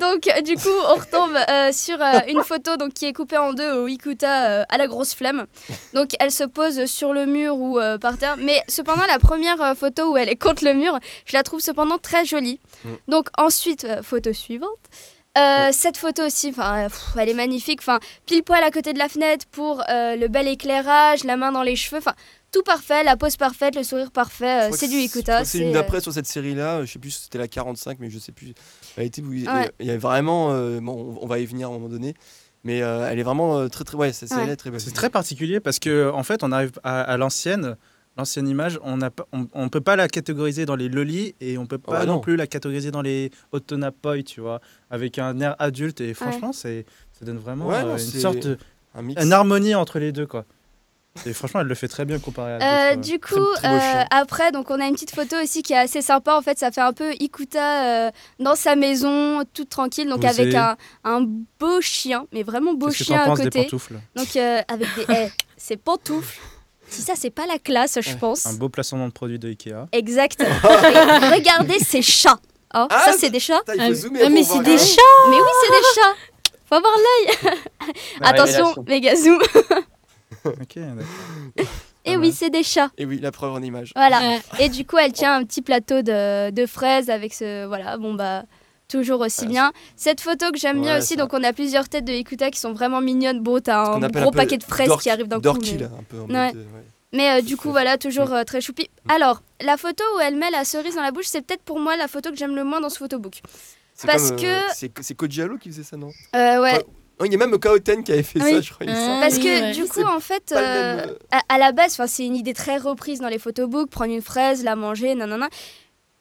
Donc du coup on retombe sur une photo donc, qui est coupée en deux où Ikuta à la grosse flamme. Donc elle se pose sur le mur ou par terre. Mais cependant la première photo où elle est contre le mur, je la trouve cependant très jolie. Donc ensuite photo suivante. Cette photo aussi, elle est magnifique. Pile poil à côté de la fenêtre pour le bel éclairage, la main dans les cheveux. Tout parfait, la pose parfaite, le sourire parfait, c'est du Ikuta. C'est une d'après sur cette série-là, je sais plus si c'était la 45, mais je sais plus. Elle était, il y a vraiment, bon, on va y venir à un moment donné, mais elle est vraiment très très, cette série-là est très belle. C'est très particulier parce que en fait, on arrive à l'ancienne image, on peut pas la catégoriser dans les lolis et on peut pas non plus la catégoriser dans les otonapoi, tu vois, avec un air adulte et franchement, ça donne vraiment une sorte une harmonie entre les deux, quoi. Et franchement, elle le fait très bien comparé à d'autres. Du coup, après, donc, on a une petite photo aussi qui est assez sympa. En fait, ça fait un peu Ikuta dans sa maison, toute tranquille, donc avec un beau chien, mais vraiment beau chien à côté. Des pantoufles. Donc, avec des ses pantoufles. Si ça, c'est pas la classe, je pense. Un beau placement de produit de Ikea. Exact. Regardez ces chats. Oh, ça, c'est des chats. Mais c'est des chats. Mais oui, c'est des chats. Faut avoir l'œil. Attention, méga zoom. Okay, et oui, c'est des chats. Et oui, la preuve en image. Voilà. Et du coup, elle tient un petit plateau de fraises avec ce... Voilà, bon bah... Toujours aussi bien. Cette photo que j'aime bien aussi, donc on a plusieurs têtes de Ikuta qui sont vraiment mignonnes. Bon, t'as un gros paquet de fraises qui arrive d'un coup. Dorky, là, un peu. Mais du coup, voilà, toujours très choupi. Alors, la photo où elle met la cerise dans la bouche, c'est peut-être pour moi la photo que j'aime le moins dans ce photobook. Parce que... C'est Kojimako qui faisait ça, non ? Ouais. Il y a même Kaoten qui avait fait ça, je crois. Parce que du coup, en fait, à la base, c'est une idée très reprise dans les photobooks, prendre une fraise, la manger, nanana.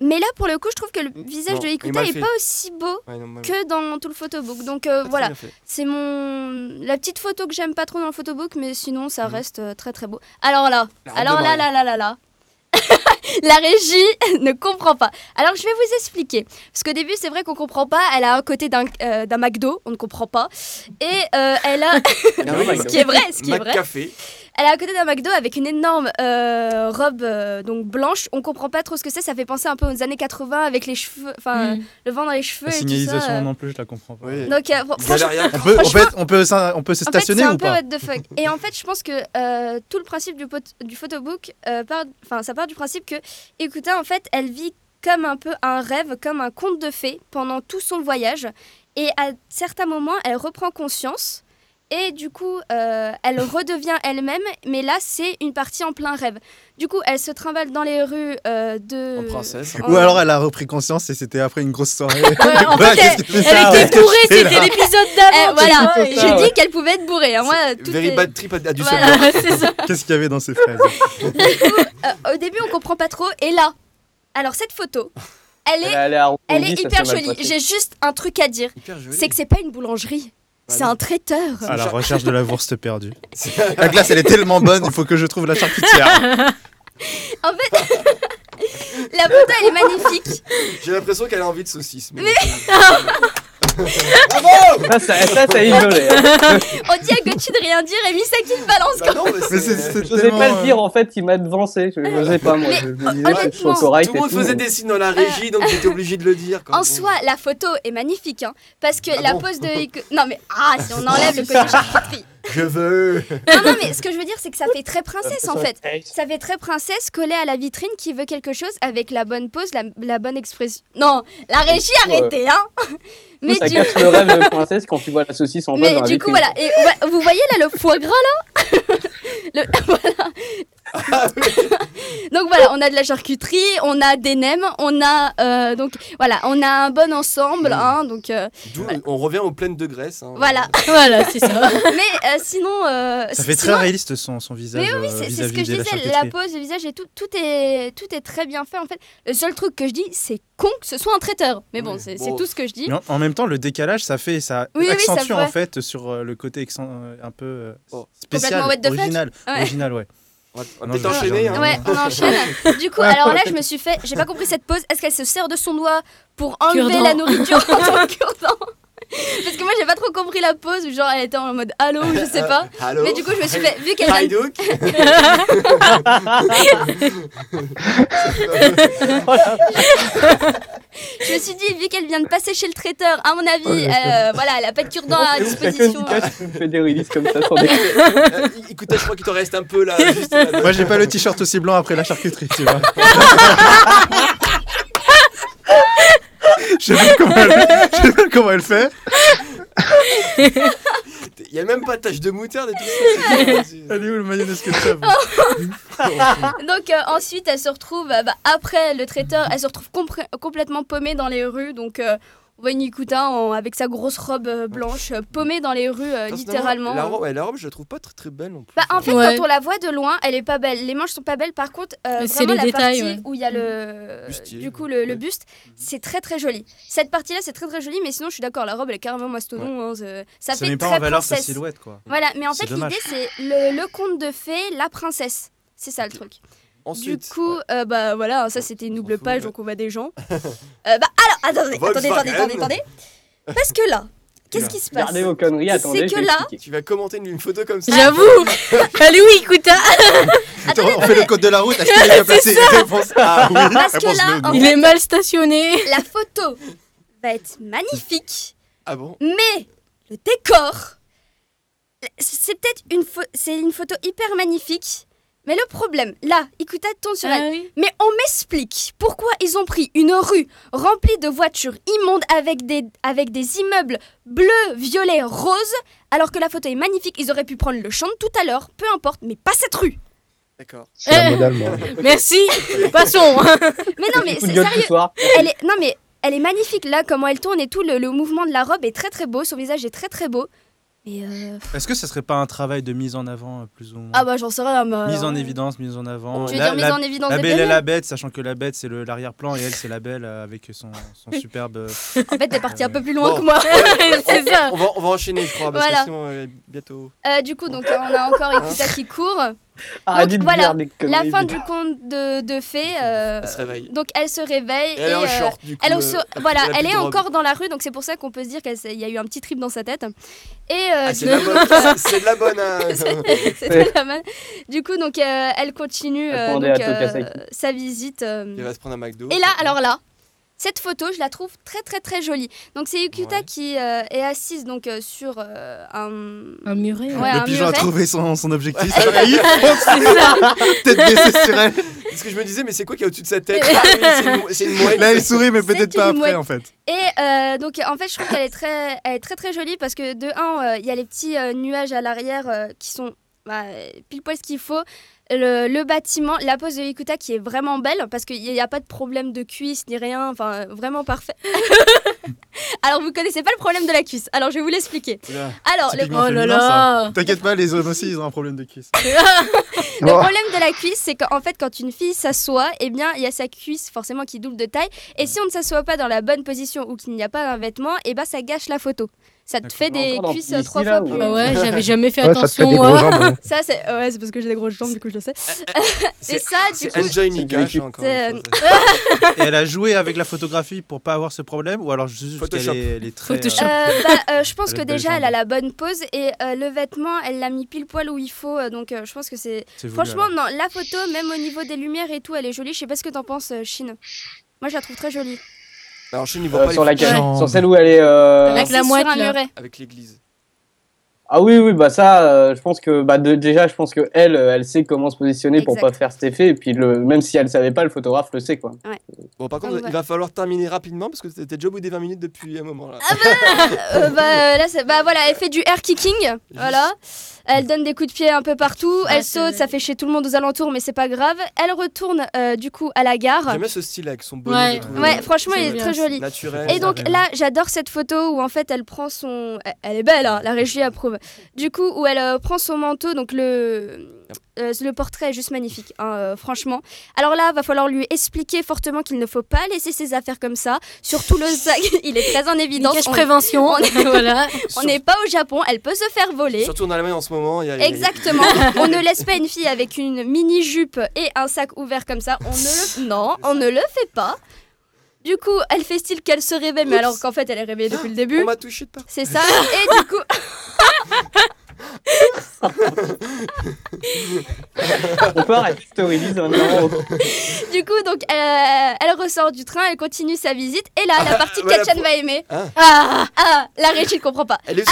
Mais là, pour le coup, je trouve que le visage de Ikuta n'est pas aussi beau que dans tout le photobook. Donc voilà, c'est la petite photo que j'aime pas trop dans le photobook, mais sinon, ça reste très très beau. Alors là. La régie ne comprend pas. Alors je vais vous expliquer. Parce qu'au début c'est vrai qu'on comprend pas. Elle a un côté d'un McDo, on ne comprend pas. Et elle a ce qui est vrai. Café. Elle a un côté d'un McDo avec une énorme robe donc blanche. On comprend pas trop ce que c'est. Ça fait penser un peu aux années 80 avec les cheveux, le vent dans les cheveux. La signalisation et tout ça, non plus, je la comprends pas. Oui. Donc on peut se stationner ou pas. C'est un peu what the fuck. Et en fait je pense que tout le principe du photobook, ça part du principe que Ikuta, en fait, elle vit comme un peu un rêve, comme un conte de fées pendant tout son voyage. Et à certains moments, elle reprend conscience. Et du coup, elle redevient elle-même. Mais là, c'est une partie en plein rêve. Du coup, elle se trimballe dans les rues de... En princesse. Ou alors, elle a repris conscience et c'était après une grosse soirée. Elle était bourrée, c'était l'épisode d'avant. Voilà, j'ai dit qu'elle pouvait être bourrée. Bad trip à du sommeil. Qu'est-ce qu'il y avait dans ces fraises? Du coup, au début, on comprend pas trop. Et là, alors cette photo... Elle est hyper jolie. J'ai juste un truc à dire. C'est que c'est pas une boulangerie. C'est un traiteur. À la recherche de la bourse perdue. La glace, elle est tellement bonne, il faut que je trouve la charcutière. En fait, la photo, elle est magnifique. J'ai l'impression qu'elle a envie de saucisse. Bravo! Ça, c'est isolé. On dit à Gochi de rien dire et Misaki le balance quand même. Je n'osais pas le dire en fait, il m'a avancé. Je n'osais pas, moi. Tout le monde faisait des signes dans la régie, donc j'étais obligé de le dire. En soi, la photo est magnifique, hein, parce que la pose de. Non, mais si on enlève le côté charcuterie. Je veux. Non, mais ce que je veux dire, c'est que ça fait très princesse en fait. Ça fait très princesse collée à la vitrine qui veut quelque chose avec la bonne pose, la bonne expression. Non, la régie, arrêtez, hein. Mais ça casse le rêve de princesse quand tu vois la saucisse en bas. Mais du coup, voilà. Et vous voyez là le foie gras là. Voilà. Donc voilà, on a de la charcuterie, on a des nems, on a donc voilà, on a un bon ensemble. Hein, donc voilà. On revient aux plaines de Grèce. Hein, voilà, voilà, c'est ça. Mais sinon, ça fait très réaliste son visage. Mais oui, c'est ce que je disais, la pose, le visage et tout est très bien fait en fait. Le seul truc que je dis, c'est con que ce soit un traiteur. Mais bon, c'est tout ce que je dis. Mais en même temps, le décalage, ça accentue ça en fait sur le côté un peu spécial, original, ouais. On peut enchaîner. Ouais, on enchaîne. Du coup, alors là, je me suis fait. J'ai pas compris cette pause. Est-ce qu'elle se sert de son doigt pour enlever la nourriture en tant que cure-dent? Parce que moi, j'ai pas trop compris la pause. Genre, elle était en mode allô, je sais pas. Allô, mais du coup, je me suis fait. Vu qu'elle. Je me suis dit, vu qu'elle vient de passer chez le traiteur, à mon avis, voilà, elle a pas de cure-dent à disposition. Nikash, tu me fais des releases comme ça sans déconner. Écoute, je crois qu'il t'en reste un peu là. Juste là. Moi, j'ai pas le t-shirt aussi blanc après la charcuterie, tu vois. Je sais pas comment elle fait. Il n'y a même pas de tache de moutarde et tout ça. Elle est où le mayonnaise ketchup? Donc ensuite elle se retrouve, après le traiteur, elle se retrouve complètement paumée dans les rues. Donc on voit une Ikuta avec sa grosse robe blanche paumée dans les rues littéralement. La robe je la trouve pas très très belle non plus. En fait quand on la voit de loin elle est pas belle, les manches sont pas belles, par contre c'est vraiment la détail, partie où il y a le bustier, du coup le buste, c'est très très joli. Cette partie là c'est très très joli, mais sinon je suis d'accord, la robe elle est carrément mastodon. Ça met pas en valeur sa silhouette quoi. Voilà, mais en fait l'idée c'est le conte de fées, la princesse, c'est ça le truc. Ensuite, du coup, voilà, ça c'était une double page, donc on voit des gens. Attendez. Parce que là, qu'est-ce qui se passe? Regardez vos conneries, attendez. C'est que là, tu vas commenter une photo comme ça. J'avoue. Allez, oui, écoute. On fait le code de la route. Est-ce qu'il est bien placé? Parce que là, il est mal stationné. La photo va être magnifique. Ah bon? Mais le décor, c'est peut-être une photo hyper magnifique. Mais le problème, là, Ikuta tombe sur elle. Oui. Mais on m'explique pourquoi ils ont pris une rue remplie de voitures immondes avec des immeubles bleus, violets, roses, alors que la photo est magnifique. Ils auraient pu prendre le champ de tout à l'heure, peu importe, mais pas cette rue. D'accord. C'est la mode allemande. Merci. Passons. Mais non, mais c'est sérieux. Elle est magnifique là, comment elle tourne et tout. Le mouvement de la robe est très très beau, son visage est très très beau. Est-ce que ça serait pas un travail de mise en avant plus ou moins? Ah bah j'en sais rien. Mise en évidence, mise en avant. Tu veux dire mise en évidence des belles? La belle et la bête, sachant que la bête c'est l'arrière-plan et elle c'est la belle avec son superbe. En fait t'es partie un peu plus loin que moi. C'est ça. On va enchaîner je crois parce que sinon bientôt. Du coup donc on a encore Ikuta qui court. Donc voilà, la fin du conte de fées. Elle se réveille. Donc elle se réveille. Elle est en short du coup. Elle est encore dans la rue, donc c'est pour ça qu'on peut se dire qu'il y a eu un petit trip dans sa tête. C'est de la bonne. C'est de la bonne. Du coup, donc elle continue sa visite. Elle va se prendre un McDo. Et là, alors là, cette photo, je la trouve très très très jolie. Donc c'est Ikuta qui est assise donc sur un muret. Ouais, le pigeon a trouvé son objectif. Ça va y foncer. Tête baissée sur elle. Parce que je me disais mais c'est quoi qui est au-dessus de sa tête? C'est une mouette. Là elle sourit mais peut-être pas après en fait. Et donc en fait je trouve qu'elle est très très jolie parce que de un il y a les petits nuages à l'arrière qui sont pile poil ce qu'il faut. Le bâtiment, la pose de Ikuta qui est vraiment belle parce qu'il n'y a pas de problème de cuisse ni rien, enfin vraiment parfait. Alors vous connaissez pas le problème de la cuisse, alors je vais vous l'expliquer. Là, alors oh là là, t'inquiète pas, les hommes aussi ils ont un problème de cuisse. Le problème de la cuisse c'est qu'en fait quand une fille s'assoit, eh bien il y a sa cuisse forcément qui double de taille et si on ne s'assoit pas dans la bonne position ou qu'il n'y a pas un vêtement, eh ben ça gâche la photo. Ça te fait des cuisses trois fois plus. Ouais, j'avais jamais fait attention. Ça c'est c'est parce que j'ai des grosses jambes du coup je le sais. Et ça du coup c'est Nikash encore. Et elle a joué avec la photographie pour pas avoir ce problème ou alors juste les traits. Je pense que déjà elle a la bonne pose et le vêtement, elle l'a mis pile poil où il faut donc je pense que c'est franchement voulu, non, la photo même au niveau des lumières et tout, elle est jolie, je sais pas ce que t'en penses Chine. Moi je la trouve très jolie. Alors, je n'y vois pas sur celle où elle est avec la mouette, avec l'église. Ah oui, oui, bah ça, je pense que déjà, je pense que elle sait comment se positionner exact. Pour pas faire cet effet. Et puis, même si elle savait pas, le photographe le sait, quoi. Ouais. Bon, par contre, donc, il va falloir terminer rapidement parce que t'es déjà au bout des 20 minutes depuis un moment là. Ah bah, là, c'est, bah voilà, elle fait du air kicking, voilà. Elle donne des coups de pied un peu partout, elle saute, ça fait chier tout le monde aux alentours, mais c'est pas grave. Elle retourne du coup à la gare. J'aime bien ce style avec son bonnet. Ouais, ouais, franchement, il est très joli. Naturel. Et donc là, j'adore cette photo où en fait elle prend son. Elle est belle, hein, la régie approuve. Du coup, où elle prend son manteau, donc le portrait est juste magnifique, hein, franchement. Alors là, va falloir lui expliquer fortement qu'il ne faut pas laisser ses affaires comme ça. Surtout le sac, il est très en évidence. Cache prévention. Voilà. On n'est pas au Japon, elle peut se faire voler. Surtout en Allemagne en ce moment. Exactement. On ne laisse pas une fille avec une mini jupe et un sac ouvert comme ça. On ne le fait pas. Du coup, elle fait style qu'elle se réveille, mais alors qu'en fait, elle est réveillée depuis le début. On m'a touché de part. C'est ça. Et du coup. On peut arrêter de storyliser un euro. Du coup, donc, elle ressort du train, elle continue sa visite, et là, la partie Kachan va aimer. La Régie ne comprend pas. Elle est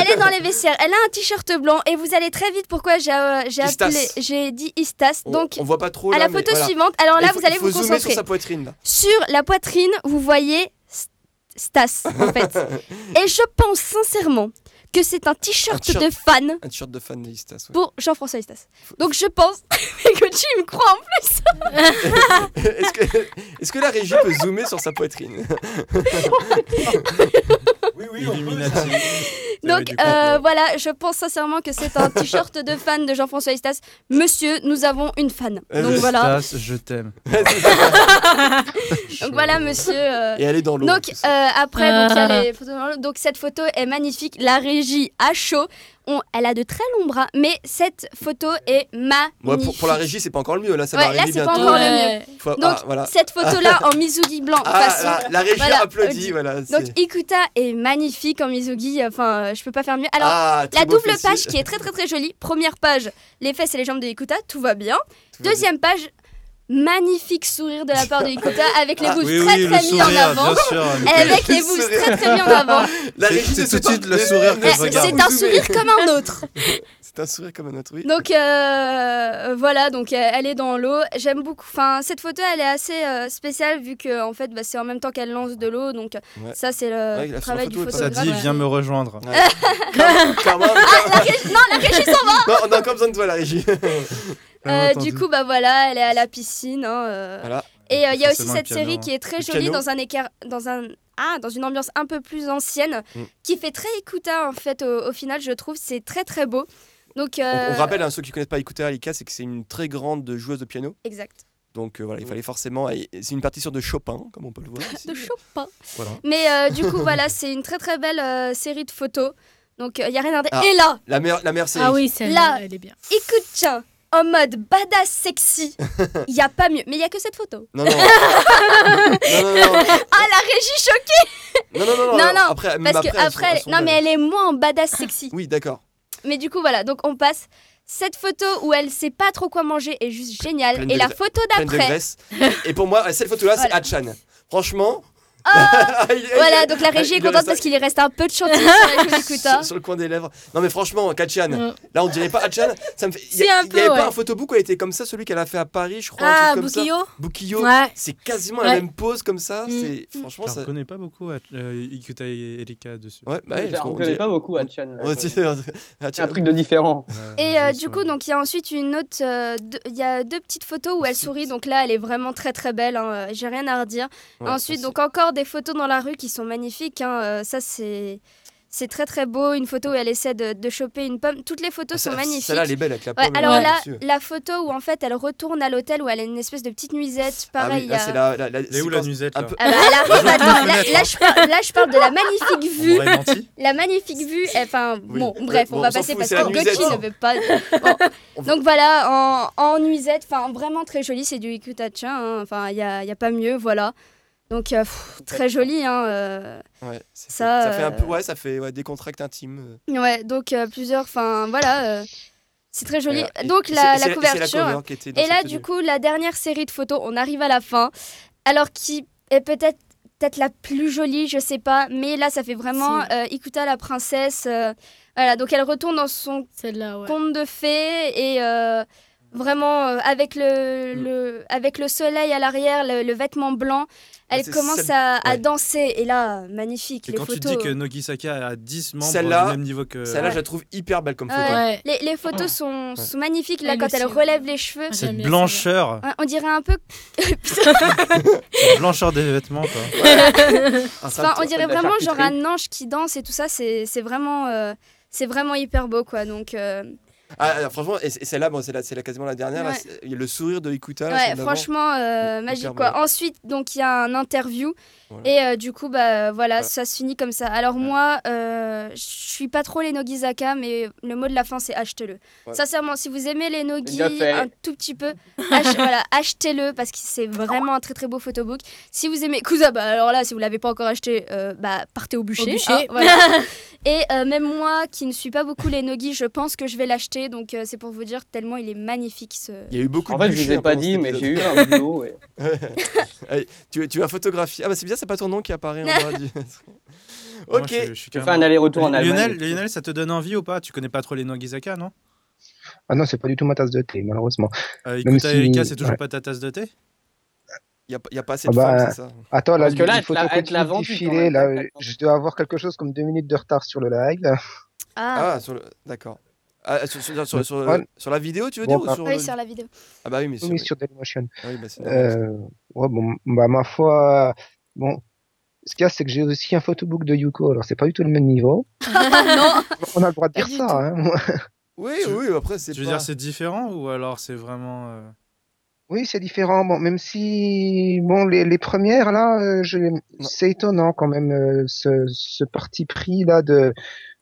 elle est dans les vestiaires, elle a un t-shirt blanc, et vous allez très vite pourquoi j'ai dit Istas. Donc, on voit pas trop. À la photo suivante, alors là, vous allez vous concentrer. Sur sa poitrine. Là. Sur la poitrine, vous voyez Stas, en fait. Et je pense sincèrement que c'est un t-shirt de fan. Un t-shirt de fan d'Istas, ouais. Pour Jean-François Istas. Donc je pense que tu me crois en plus. Est-ce que la régie peut zoomer sur sa poitrine? Oui, on peut. Donc voilà, je pense sincèrement que c'est un t-shirt de fan de Jean-François Istas. Monsieur, nous avons une fan. Donc voilà. Istas, je t'aime. Donc voilà, monsieur. Et elle est dans l'eau. Donc après, donc, y a les photos dans l'eau. Donc cette photo est magnifique. La régie à chaud. Elle a de très longs bras, mais cette photo est magnifique. Ouais, pour la régie, c'est pas encore le mieux. Là, ça va arriver bientôt. Pas encore le mieux. Faut, donc, voilà. Cette photo-là en mizugi blanc. La régie applaudit. Okay. Voilà, donc, Ikuta est magnifique en mizugi. Enfin, je peux pas faire mieux. Alors, la double page qui est très, très, très jolie. Première page, les fesses et les jambes de Ikuta. Tout va bien. Deuxième page... Magnifique sourire de la part de Ikuta avec les bouches très mises en avant. Avec les bouches très très mises en avant. C'est tout de suite le sourire que je regarde. C'est un sourire comme un autre. C'est un sourire comme un autre, oui. Donc voilà, donc elle est dans l'eau. J'aime beaucoup. Enfin, cette photo, elle est assez spéciale vu que en fait, c'est en même temps qu'elle lance de l'eau. Donc ça, c'est le travail du photographe. Ça dit, viens me rejoindre. Non, la régie s'en va. Non, on a encore besoin de toi, la régie. Du coup, bah voilà, elle est à la piscine. Voilà. Et il y a aussi cette série qui est très jolie dans un écart, dans une ambiance un peu plus ancienne, qui fait très Ikuta en fait. Au final, je trouve, c'est très très beau. Donc, on rappelle ceux qui connaissent pas Ikuta Erika, c'est que c'est une très grande joueuse de piano. Exact. Donc voilà, il fallait forcément. C'est une partition de Chopin, comme on peut le voir. Ici. De Chopin. Voilà. Mais du coup, voilà, c'est une très très belle série de photos. Donc il y a rien à dire. Et là, la meilleure série. Ah oui, celle-là, elle est bien. Ikuta. En mode badass sexy, il n'y a pas mieux. Mais il n'y a que cette photo. Non. Ah, la régie choquée. Non. Après, parce que après non, mais elle est moins en badass sexy. Oui, d'accord. Mais du coup, voilà, donc on passe. Cette photo où elle sait pas trop quoi manger est juste géniale. Et la photo d'après. Et pour moi, cette photo-là, c'est Hachan. Franchement... voilà, donc la régie est contente parce qu'il reste un peu de chantilly sur le coin des lèvres. Non mais franchement, Kachan, là on dirait pas Kachan, ça me fait il y avait pas un photobook où elle était comme ça, celui qu'elle a fait à Paris, je crois, un truc comme ça. Bukio. Ouais. C'est quasiment la même pose comme ça, c'est franchement ça. Je connais pas beaucoup Ikuta Erika dessus. Ouais, bah je connais pas beaucoup Kachan. C'est un truc de différent. Et du coup, donc il y a ensuite une autre il y a deux petites photos où elle sourit, donc là elle est vraiment très très belle, j'ai rien à redire. Ensuite, donc encore des photos dans la rue qui sont magnifiques, ça c'est très très beau. Une photo où elle essaie de choper une pomme, toutes les photos sont magnifiques. Celle-là elle est belle avec la pomme. Alors là, la photo où en fait elle retourne à l'hôtel où elle a une espèce de petite nuisette, pareil. Ah oui, c'est où la nuisette là, elle arrive, attends, là je parle de la magnifique vue. La magnifique vue, enfin bon bref, on va passer parce que Gochi ne veut pas. Donc voilà, en nuisette, enfin vraiment très jolie, c'est du Ikuta-chan, enfin il y a pas mieux, voilà. Donc très joli, hein. Ça fait un peu, ça fait des contracts intimes. Ouais, donc plusieurs, enfin voilà, c'est très joli. Donc la couverture. Et là, du coup, la dernière série de photos, on arrive à la fin. Alors qui est peut-être peut-être la plus jolie, je sais pas, mais là ça fait vraiment Ikuta la princesse. Voilà, donc elle retourne dans son conte de fées et vraiment avec le soleil à l'arrière, le vêtement blanc, elle commence à danser et là magnifique. Et les quand photos. Tu dis que Nogisaka a 10 membres au même niveau que celle-là, je la trouve hyper belle comme photo. Ouais. Les photos sont magnifiques là quand elle relève les cheveux. Cette blancheur. On dirait un peu blancheur des vêtements quoi. Ouais. Enfin, on dirait vraiment genre un ange qui danse et tout ça, c'est vraiment hyper beau quoi. Donc ah, franchement, et celle-là, bon, c'est quasiment la dernière. Ouais. Là, le sourire de Ikuta. Ouais, franchement, magique quoi. Ensuite, donc il y a un interview et du coup, bah voilà, ça se finit comme ça. Alors moi, je suis pas trop les Nogisaka, mais le mot de la fin c'est achetez-le. Ouais. Sincèrement, si vous aimez les Nogi un tout petit peu, voilà, achetez-le parce que c'est vraiment un très très beau photobook. Si vous aimez Kusa, bah alors là, si vous l'avez pas encore acheté, bah partez au bûcher. Voilà. Et même moi, qui ne suis pas beaucoup les Nogi, je pense que je vais l'acheter. Donc c'est pour vous dire tellement il est magnifique ce... Il y a eu beaucoup de bûchers. En fait je ne vous ai pas dit mais j'ai eu un boulot. Allez, tu vas photographier. Ah bah c'est bizarre, c'est pas ton nom qui apparaît en bas du... Ok, moi, je fais un aller-retour en Allemagne. Lionel, ça te donne envie ou pas? Tu connais pas trop les Nogisaka, non? Ah non, c'est pas du tout ma tasse de thé malheureusement. Ikuta Erika, c'est toujours pas ta tasse de thé? Il n'y a pas assez de femmes, c'est ça? Attends, là, les photos continuent de défiler. Je dois avoir quelque chose comme 2 minutes de retard sur le live. Ah, d'accord. Ah, sur la vidéo, tu veux dire ou sur oui, sur la vidéo. Ah bah oui, mais sur Dailymotion. Ah oui, bah c'est ma foi, bon, ce qu'il y a, c'est que j'ai aussi un photobook de Yuko, alors c'est pas du tout le même niveau. Non. On a le droit de dire ça, hein. Oui, oui, après c'est... Tu veux dire c'est différent ou alors c'est vraiment... Oui, c'est différent, bon, même si bon, les premières, là, c'est étonnant quand même, ce parti pris là de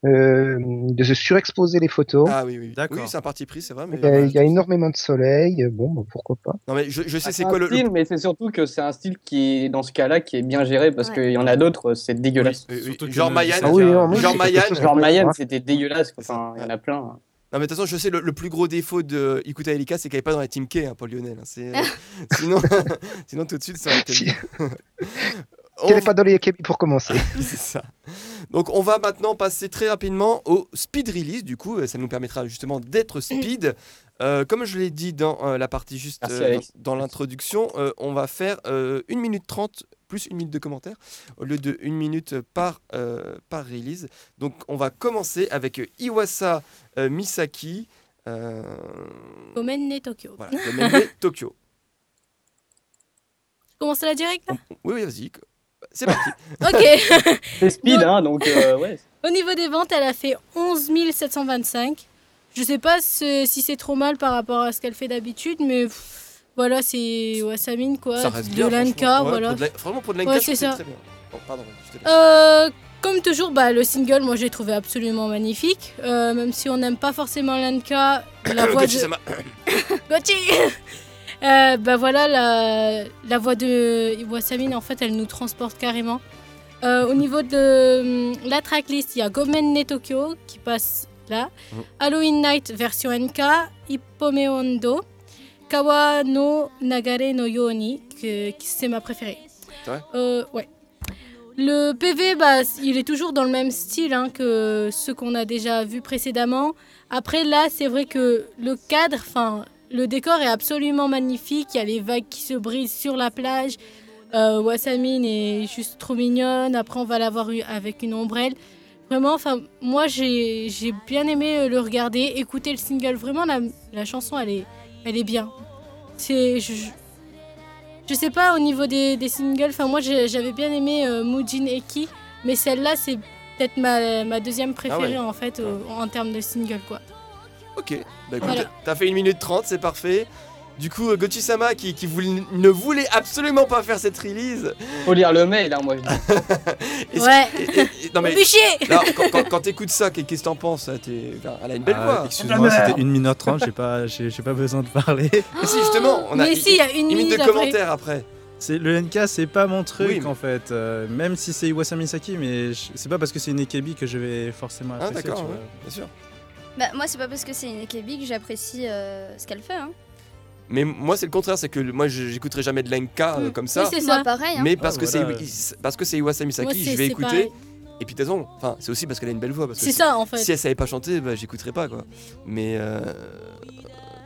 se surexposer les photos. Ah oui, d'accord. Oui, c'est un parti pris, c'est vrai. Mais il y a énormément de soleil. Bon, bah, pourquoi pas. Non, mais je sais c'est quoi le style, mais c'est surtout que c'est un style qui, dans ce cas-là, qui est bien géré parce qu'il y en a d'autres, c'est dégueulasse. Genre Mayan. Genre Mayan, c'était dégueulasse. Enfin, il y en a plein. Hein. Non, mais de toute façon, je sais, le plus gros défaut de Ikuta Erika, c'est qu'elle n'est pas dans la Team K, hein, Paul Lionel. C'est... Sinon, tout de suite, ça aurait été. Qu'elle n'est pas dans les AKB pour commencer. C'est ça. Donc, on va maintenant passer très rapidement au speed release. Du coup, ça nous permettra justement d'être speed. Comme je l'ai dit dans la partie juste dans l'introduction, on va faire 1 minute 30 plus 1 minute de commentaires au lieu de 1 minute par release. Donc, on va commencer avec Iwasa Misaki. Domaine né Tokyo. Voilà, Domaine né Tokyo. Commence la direct là ? Oui, vas-y. C'est parti. Ok. C'est speed, hein, donc ouais. Au niveau des ventes, elle a fait 11 725. Je sais pas si c'est trop mal par rapport à ce qu'elle fait d'habitude, mais voilà, c'est Wasamine, quoi. Ça reste bien, Lanka, voilà. Franchement, pour de Lanka, c'est très bien. Bon, pardon, je te laisse. Comme toujours, bah, le single, moi, je l'ai trouvé absolument magnifique. Même si on n'aime pas forcément Lanka, la voix de... Gochi bah voilà, la voix de Iwasamine, en fait, elle nous transporte carrément. Au niveau de la tracklist, il y a Gomen ne Tokyo qui passe là, Halloween Night version NK, Ippome Ondo, Kawa no Nagare no Yoni, c'est ma préférée. C'est vrai ? Ouais. Le PV, bah, il est toujours dans le même style hein, que ceux qu'on a déjà vus précédemment. Après, là, c'est vrai que le cadre, enfin... Le décor est absolument magnifique, il y a les vagues qui se brisent sur la plage. Wasamine est juste trop mignonne, après on va la voir avec une ombrelle. Vraiment, moi j'ai bien aimé le regarder, écouter le single. Vraiment, la chanson, elle est bien. Je sais pas, au niveau des singles, moi j'avais bien aimé Mujin Eki, mais celle-là, c'est peut-être ma deuxième préférée en fait, en termes de single, quoi. Ok, bah écoute, voilà. T'as fait 1 minute 30, c'est parfait. Du coup, Gochi-sama qui ne voulait absolument pas faire cette release. Faut lire le mail, hein, moi je dis. Ouais, non, mais, là, quand t'écoutes ça, qu'est-ce que t'en penses? Elle a une belle voix. Excuse-moi, c'était 1 minute 30, j'ai pas besoin de parler. Mais si, justement, on a une minute de commentaires après. Le NK, c'est pas mon truc en fait. Même si c'est Iwasa Misaki, mais c'est pas parce que c'est une Ekebi que je vais forcément apprécier. Ah d'accord, bien sûr. Bah, moi, c'est pas parce que c'est une AKB que j'apprécie ce qu'elle fait. Hein. Mais moi c'est le contraire, c'est que moi j'écouterai jamais de l'enka comme ça. Oui, c'est ça, moi, pareil. Hein. Mais parce que voilà, c'est parce que c'est Iwasa Misaki, moi, je vais écouter. Pareil. Et puis de toute façon, enfin c'est aussi parce qu'elle a une belle voix. Parce que c'est ça en fait. Si elle savait pas chanter, bah j'écouterais pas quoi. Mais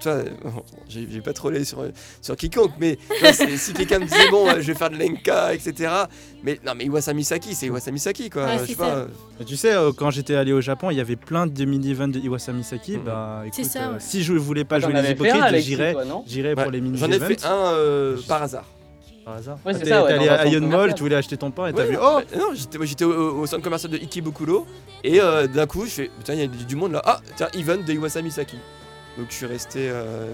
tu vois, j'ai pas trollé sur quiconque, mais vois, si quelqu'un me disait bon, je vais faire de l'enka, etc. Mais non, mais Iwasa Misaki, c'est Iwasa Misaki quoi. Ouais, je sais pas. Tu sais, quand j'étais allé au Japon, il y avait plein de mini-events de Iwasa Misaki. Bah écoute, ça, ouais. Si je voulais pas jouer les hypocrites, j'irais pour les mini-events. J'en ai fait un par hasard. Par hasard. Ouais, c'est ça, ouais, t'es allé à Ion Mall, tu voulais acheter ton pain et t'as vu. Oh non, j'étais au centre commercial de Ikebukuro et d'un coup, je fais putain, il y a du monde là. Ah, tiens, event de Iwasa Misaki. Donc je suis resté,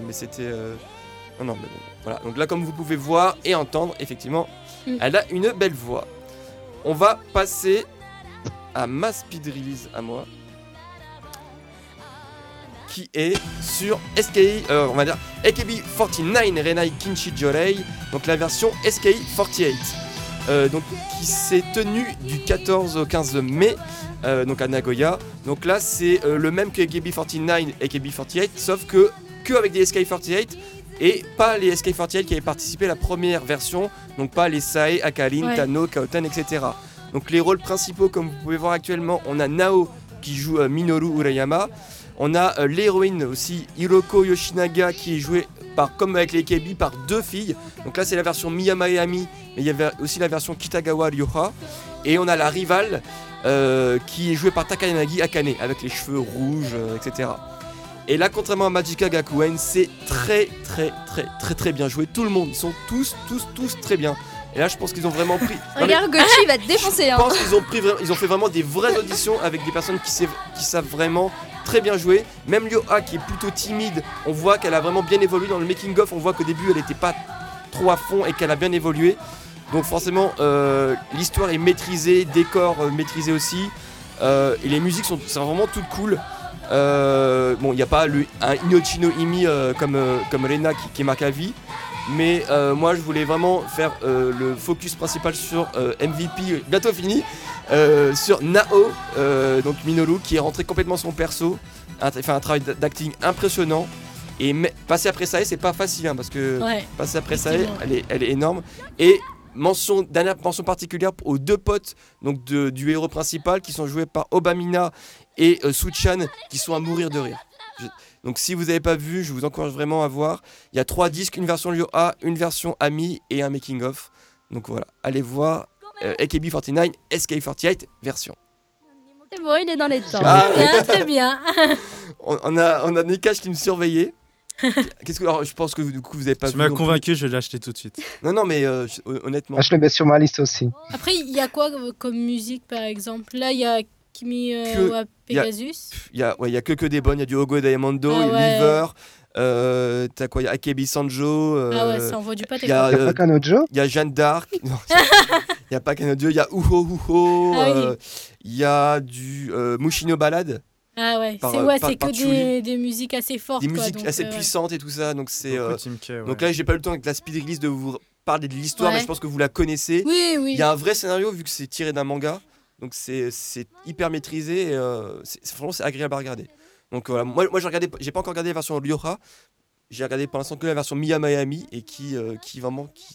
mais c'était... Non, mais voilà. Donc là, comme vous pouvez voir et entendre, effectivement, elle a une belle voix. On va passer à ma speed release à moi, qui est sur on va dire AKB 49 Renai Kinshi Jorei, donc la version SK-48. Donc qui s'est tenue du 14 au 15 mai. Donc à Nagoya. Donc là c'est le même que AKB49 et AKB48, sauf que avec des SK48 et pas les SK48 qui avaient participé à la première version, donc pas les Sae, Akalin, ouais. Tano, Kaoten, etc. Donc les rôles principaux, comme vous pouvez voir actuellement, on a Nao qui joue Minoru Urayama, on a l'héroïne aussi Hiroko Yoshinaga qui est jouée par, comme avec les AKB, par deux filles. Donc là c'est la version Miyamaeami, mais il y avait aussi la version Kitagawa Ryoha, et on a la rivale qui est joué par Takayanagi Akane avec les cheveux rouges, etc. Et là, contrairement à Magica Gakuen, c'est très bien joué. Tout le monde, ils sont tous très bien. Et là, je pense qu'ils ont vraiment pris. Regarde, Gochi va te défoncer. Je pense qu'ils ont pris, ils ont fait vraiment des vraies auditions avec des personnes qui savent vraiment très bien jouer. Même Ryoha, qui est plutôt timide, on voit qu'elle a vraiment bien évolué dans le making of. On voit qu'au début, elle n'était pas trop à fond et qu'elle a bien évolué. Donc forcément, l'histoire est maîtrisée, décor maîtrisé aussi, et les musiques sont vraiment toutes cool. Bon, il n'y a pas un Inochino Imi comme Rena qui marque à vie, mais moi je voulais vraiment faire le focus principal sur MVP, bientôt fini, sur Nao, donc Minoru, qui est rentré complètement son perso, fait un travail d'acting impressionnant. Et passer après Sae, c'est pas facile, hein, parce que passer après Sae, elle est énorme. Et dernière mention particulière aux deux potes donc du héros principal, qui sont joués par Obamina et Suchan, qui sont à mourir de rire. Donc si vous n'avez pas vu, je vous encourage vraiment à voir. Il y a 3 disques, une version Ryoha, une version Ami et un making of. Donc voilà, allez voir AKB49, SK48 version. C'est bon, il est dans les temps. Ah, très bien. On a Nikash qui me surveillait. Alors, je pense que du coup vous avez pas vu. Tu m'as convaincu, je vais l'acheter tout de suite. Non, mais honnêtement. Ah, je le mets sur ma liste aussi. Après, il y a quoi comme musique par exemple ? Là, il y a Kimi wa Pegasus. Il y a que des bonnes. Il y a du Ogo Diamondo, River. T'as quoi ? Il y a Akebi Sanjo. Ah ouais, ça envoie du pâté. Il y a Pakanojo. Il y a Jeanne d'Arc. Non, il y a Pakanojo. Il y a Uho. Il y a du Mushino Ballade. Ah ouais, c'est que des musiques assez fortes. Des musiques donc, assez puissantes et tout ça. Donc, donc là, j'ai pas eu le temps avec la speed release de vous parler de l'histoire, mais je pense que vous la connaissez. Oui. Il y a un vrai scénario vu que c'est tiré d'un manga. Donc c'est hyper maîtrisé. Et, franchement, c'est agréable à regarder. Donc voilà, moi j'ai pas encore regardé la version Ryoha. J'ai regardé pour l'instant que la version Miyamaeami et qui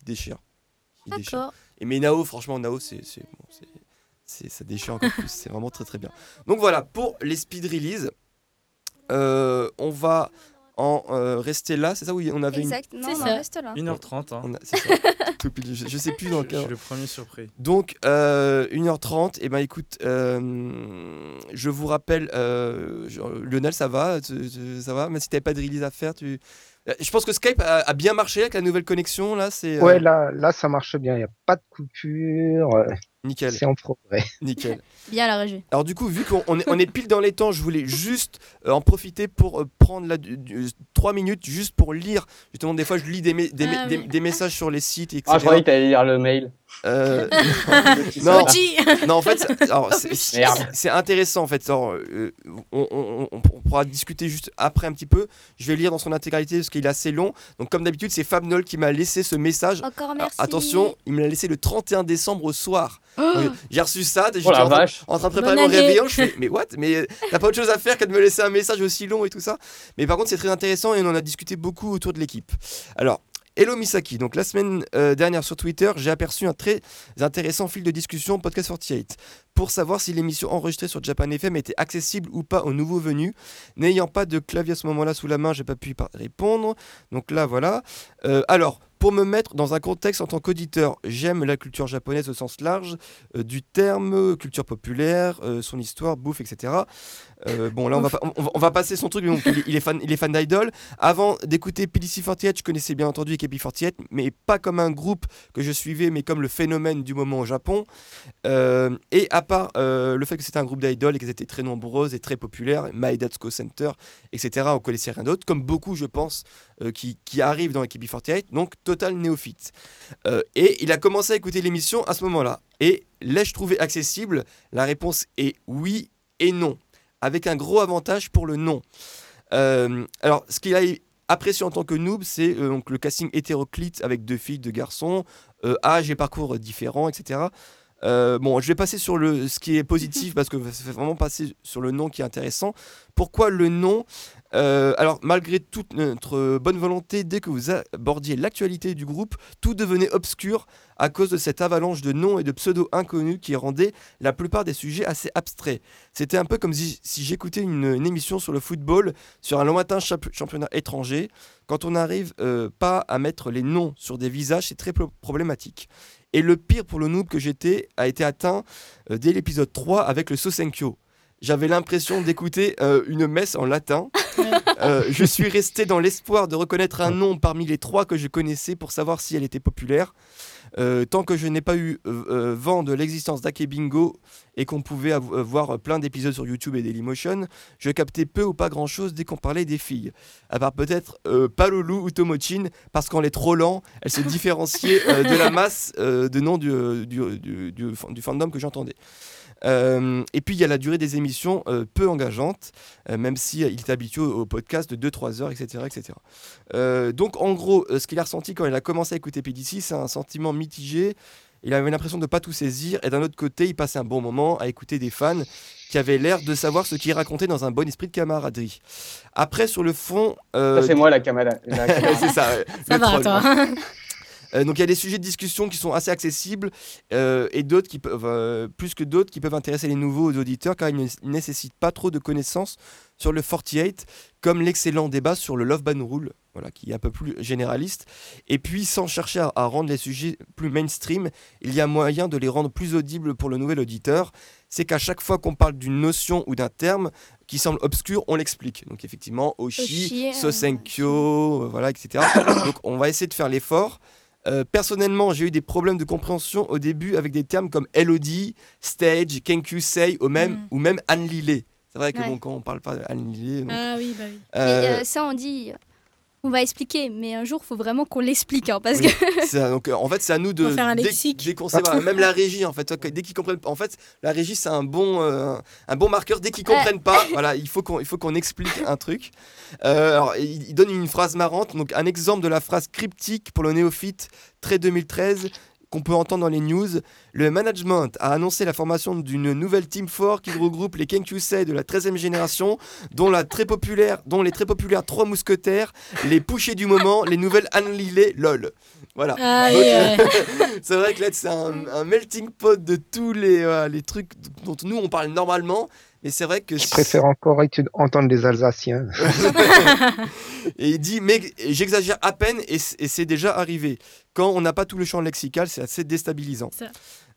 déchire. D'accord. Déchire. Et mais Nao, franchement, Nao, ça déchire encore plus, c'est vraiment très bien. Donc voilà, pour les speed release, on va en rester là, c'est ça? Oui, on avait exact, non, on en reste là. 1h30. Hein. C'est ça. Tout pile, je sais plus dans quel. Je suis le premier surpris. Donc, 1h30, et ben écoute, je vous rappelle, Lionel, ça va, mais si t'avais pas de release à faire, je pense que Skype a bien marché avec la nouvelle connexion, là, c'est... Ouais, là, ça marche bien, il n'y a pas de coupure... Nickel. C'est en progrès. Nickel. Bien la régie. Alors du coup, vu qu'on est pile dans les temps, je voulais juste en profiter pour prendre 3 minutes juste pour lire. Justement, des fois, je lis des messages sur les sites, etc. Ah, je croyais que t'allais lire le mail. Non, en fait, alors, c'est intéressant en fait. Alors, on pourra discuter juste après un petit peu. Je vais lire dans son intégralité parce qu'il est assez long. Donc comme d'habitude, c'est Fab Nol qui m'a laissé ce message. Encore merci. Alors, attention, il me l'a laissé le 31 décembre au soir. Donc, j'ai reçu ça, j'étais en train de préparer mon réveillon. Je fais, mais what? Mais t'as pas autre chose à faire que de me laisser un message aussi long et tout ça. Mais par contre, c'est très intéressant et on en a discuté beaucoup autour de l'équipe. Alors. Hello Misaki, donc la semaine dernière sur Twitter, j'ai aperçu un très intéressant fil de discussion Podcast 48 pour savoir si l'émission enregistrée sur Japan FM était accessible ou pas aux nouveaux venus. N'ayant pas de clavier à ce moment-là sous la main, j'ai pas pu répondre. Donc là, voilà. Alors, pour me mettre dans un contexte en tant qu'auditeur, j'aime la culture japonaise au sens large du terme, culture populaire, son histoire, bouffe, etc. Bon, là, on va passer son truc, mais donc, il est fan d'Idol. Avant d'écouter PDC48, je connaissais bien entendu AKB48, mais pas comme un groupe que je suivais, mais comme le phénomène du moment au Japon. Et à part le fait que c'était un groupe d'Idol et qu'elles étaient très nombreuses et très populaires, My Datsuko Center, etc., on connaissait rien d'autre, comme beaucoup, je pense, qui arrivent dans AKB48, donc total néophyte. Et il a commencé à écouter l'émission à ce moment-là. Et l'ai-je trouvé accessible? La réponse est oui et non, avec un gros avantage pour le non. Alors, ce qu'il a apprécié en tant que noob, c'est donc, le casting hétéroclite avec deux filles, deux garçons, âge et parcours différents, etc. Bon, je vais passer sur ce qui est positif, parce que ça fait vraiment passer sur le non qui est intéressant. Pourquoi le non? Alors, malgré toute notre bonne volonté, dès que vous abordiez l'actualité du groupe, tout devenait obscur à cause de cette avalanche de noms et de pseudos inconnus qui rendait la plupart des sujets assez abstraits. C'était un peu comme si j'écoutais une émission sur le football, sur un lointain championnat étranger. Quand on n'arrive pas à mettre les noms sur des visages, c'est très problématique. Et le pire pour le noob que j'étais a été atteint dès l'épisode 3 avec le Sosenkyo. J'avais l'impression d'écouter une messe en latin. Je suis resté dans l'espoir de reconnaître un nom parmi les trois que je connaissais pour savoir si elle était populaire. Tant que je n'ai pas eu vent de l'existence d'Akebingo et qu'on pouvait voir plein d'épisodes sur YouTube et Dailymotion, je captais peu ou pas grand-chose dès qu'on parlait des filles. À part peut-être Palulu ou Tomochin, parce qu'en les trollant, elles se différenciaient de la masse de noms du fandom que j'entendais. Et puis il y a la durée des émissions peu engageante, même si il est habitué au podcast de 2-3 heures, etc. etc. Donc en gros, ce qu'il a ressenti quand il a commencé à écouter PDC, c'est un sentiment mitigé. Il avait l'impression de ne pas tout saisir, et d'un autre côté, il passait un bon moment à écouter des fans qui avaient l'air de savoir ce qu'ils racontaient dans un bon esprit de camaraderie. Après, sur le fond... Ça, c'est moi la camarade. C'est ça, ça va, troll, toi hein. Donc il y a des sujets de discussion qui sont assez accessibles et d'autres qui peuvent, plus que d'autres qui peuvent intéresser les nouveaux auditeurs car ils ne nécessitent pas trop de connaissances sur le 48 comme l'excellent débat sur le Love Ban Rule, voilà, qui est un peu plus généraliste. Et puis sans chercher à rendre les sujets plus mainstream, il y a moyen de les rendre plus audibles pour le nouvel auditeur. C'est qu'à chaque fois qu'on parle d'une notion ou d'un terme qui semble obscur, on l'explique. Donc effectivement, Oshi, Sosenkyo, voilà, etc. Donc on va essayer de faire l'effort. Personnellement, j'ai eu des problèmes de compréhension au début avec des termes comme Elodie, Stage, Kenkusei ou même Anne Lillet. C'est vrai que bon, quand on parle pas d'Anne Lillet... Donc... Ah oui, bah oui. Mais ça, on dit... On va expliquer, mais un jour, il faut vraiment qu'on l'explique. Hein, parce que... ça, donc, en fait, c'est à nous de... faire un lexique. Même la régie, en fait. Dès qu'ils comprennent... En fait, la régie, c'est un bon marqueur. Dès qu'ils ne comprennent pas, voilà, il faut qu'on explique un truc. Alors, il donne une phrase marrante. Donc, un exemple de la phrase cryptique pour le néophyte, très 2013... qu'on peut entendre dans les news. Le management a annoncé la formation d'une nouvelle team 4 qui regroupe les Kenkyusei de la 13e génération, dont les très populaires 3 mousquetaires, les pouchés du moment, les nouvelles Anne Lillet, lol. Voilà. Donc, c'est vrai que là, c'est un melting pot de tous les trucs dont nous, on parle normalement. Et c'est vrai que... Je préfère encore entendre les Alsaciens. Et il dit, mais j'exagère à peine et c'est déjà arrivé. Quand on n'a pas tout le champ lexical, c'est assez déstabilisant.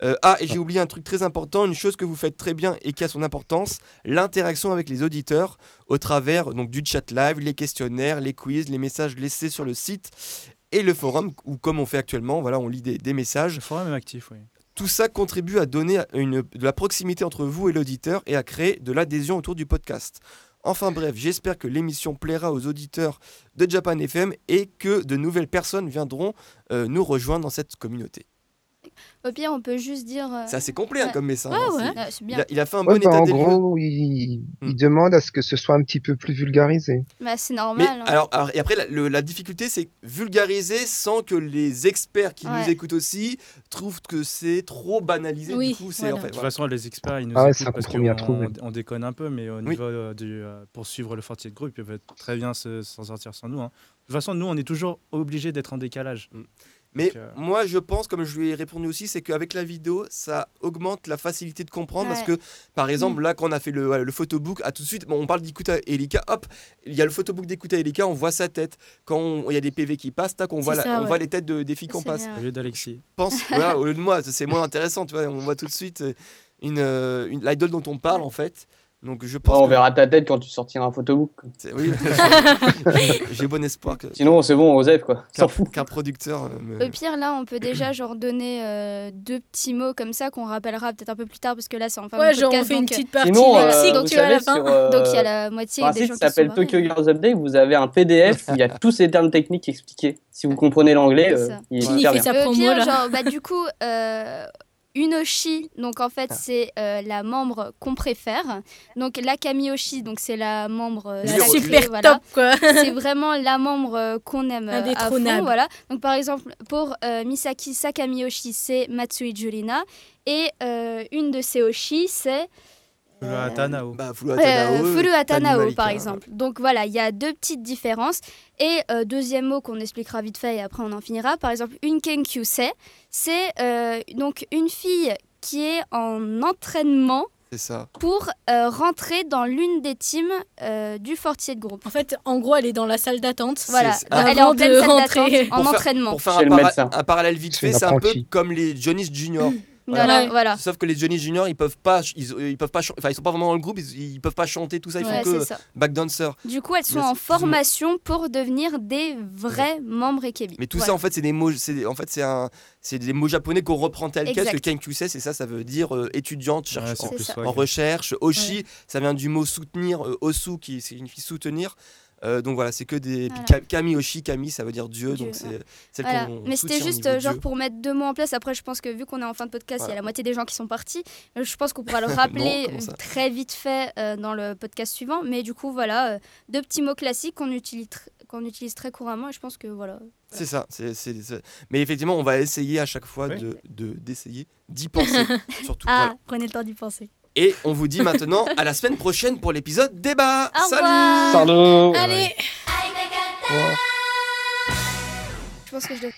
Et j'ai oublié un truc très important, une chose que vous faites très bien et qui a son importance, l'interaction avec les auditeurs au travers donc, du chat live, les questionnaires, les quiz, les messages laissés sur le site et le forum, où comme on fait actuellement, voilà, on lit des messages. Le forum est actif, oui. Tout ça contribue à donner de la proximité entre vous et l'auditeur et à créer de l'adhésion autour du podcast. Enfin bref, j'espère que l'émission plaira aux auditeurs de Japan FM et que de nouvelles personnes viendront nous rejoindre dans cette communauté. Au pire, on peut juste dire. C'est assez complet comme message. Ah, ouais. C'est bien. Il a fait un bon état des lieux. En gros, il demande à ce que ce soit un petit peu plus vulgarisé. Bah, c'est normal. Mais, alors, et après, la difficulté, c'est vulgariser sans que les experts qui nous écoutent aussi trouvent que c'est trop banalisé. Oui, du coup, c'est en fait. De toute façon, les experts, ils nous écoutent parce qu'on déconne un peu, mais au niveau pour suivre le 48 Group, ils peuvent très bien s'en sortir sans nous. Hein. De toute façon, nous, on est toujours obligés d'être en décalage. Mais moi, je pense, comme je lui ai répondu aussi, c'est qu'avec la vidéo, ça augmente la facilité de comprendre parce que, par exemple, là, quand on a fait le photobook, tout de suite, on parle d'Ikuta Erika, hop, il y a le photobook d'Ikuta Erika, on voit sa tête. Quand il y a des PV qui passent, tac, on voit les têtes des filles qu'on passe. Au lieu d'Alexis. Au lieu de moi, c'est moins intéressant, tu vois, on voit tout de suite l'idole dont on parle, en fait. Donc, je pense on verra ta tête quand tu sortiras un photobook. Oui, j'ai bon espoir. Sinon, c'est bon, Osef, quoi. S'en fout. Qu'un producteur. Au pire, là, on peut déjà donner deux petits mots comme ça qu'on rappellera peut-être un peu plus tard parce que là, c'est en fin de podcast. On fait une petite partie lexique, donc tu as la fin. Donc, il y a la moitié des gens qui s'appelle Tokyo Girls Update. Vous avez un PDF où il y a tous ces termes techniques expliqués. Si vous comprenez l'anglais, il est hyper bien. Au pire, du coup... Unoshi, donc en fait c'est la membre qu'on préfère. Donc la Kamiyoshi, donc c'est la membre super top quoi. C'est vraiment la membre qu'on aime à fond, voilà. Donc par exemple pour Misaki, sa Kamiyoshi c'est Matsui Jurina et une de ses Oshi c'est Furuatanao par exemple. Donc voilà, il y a deux petites différences. Et deuxième mot qu'on expliquera vite fait et après on en finira. Par exemple, une Kenkyusei, c'est donc une fille qui est en entraînement. C'est ça. Pour rentrer dans l'une des teams du Fortier de groupe. En fait, en gros, elle est dans la salle d'attente. Voilà, elle est en pleine salle d'attente, en entraînement. Pour faire un parallèle vite fait, c'est un peu comme les Johnny's Junior. Voilà. Voilà. Sauf que les Johnny Junior, ils sont pas vraiment dans le groupe, ils peuvent pas chanter tout ça, ils font que backdancer. Du coup, elles sont en formation pour devenir des vrais membres EKB. Mais tout ça, en fait, c'est des mots, c'est des mots japonais qu'on reprend tel quel. Parce que Kenkyusei, c'est ça veut dire étudiante, en recherche. Oshi, ça vient du mot soutenir, osu, qui signifie soutenir. Donc voilà, c'est que des Kamiyoshi, Kami ça veut dire Dieu. Donc c'est celle qu'on mais c'était juste genre Dieu. Pour mettre deux mots en place. Après je pense que vu qu'on est en fin de podcast, il y a la moitié des gens qui sont partis. Je pense qu'on pourra le rappeler très vite fait dans le podcast suivant. Mais du coup voilà, deux petits mots classiques qu'on utilise très couramment. Et je pense que voilà. C'est ça, c'est... mais effectivement on va essayer à chaque fois d'essayer d'y penser surtout. Prenez le temps d'y penser. Et on vous dit maintenant à la semaine prochaine pour l'épisode débat. Salut. Allez. Je pense que je dois...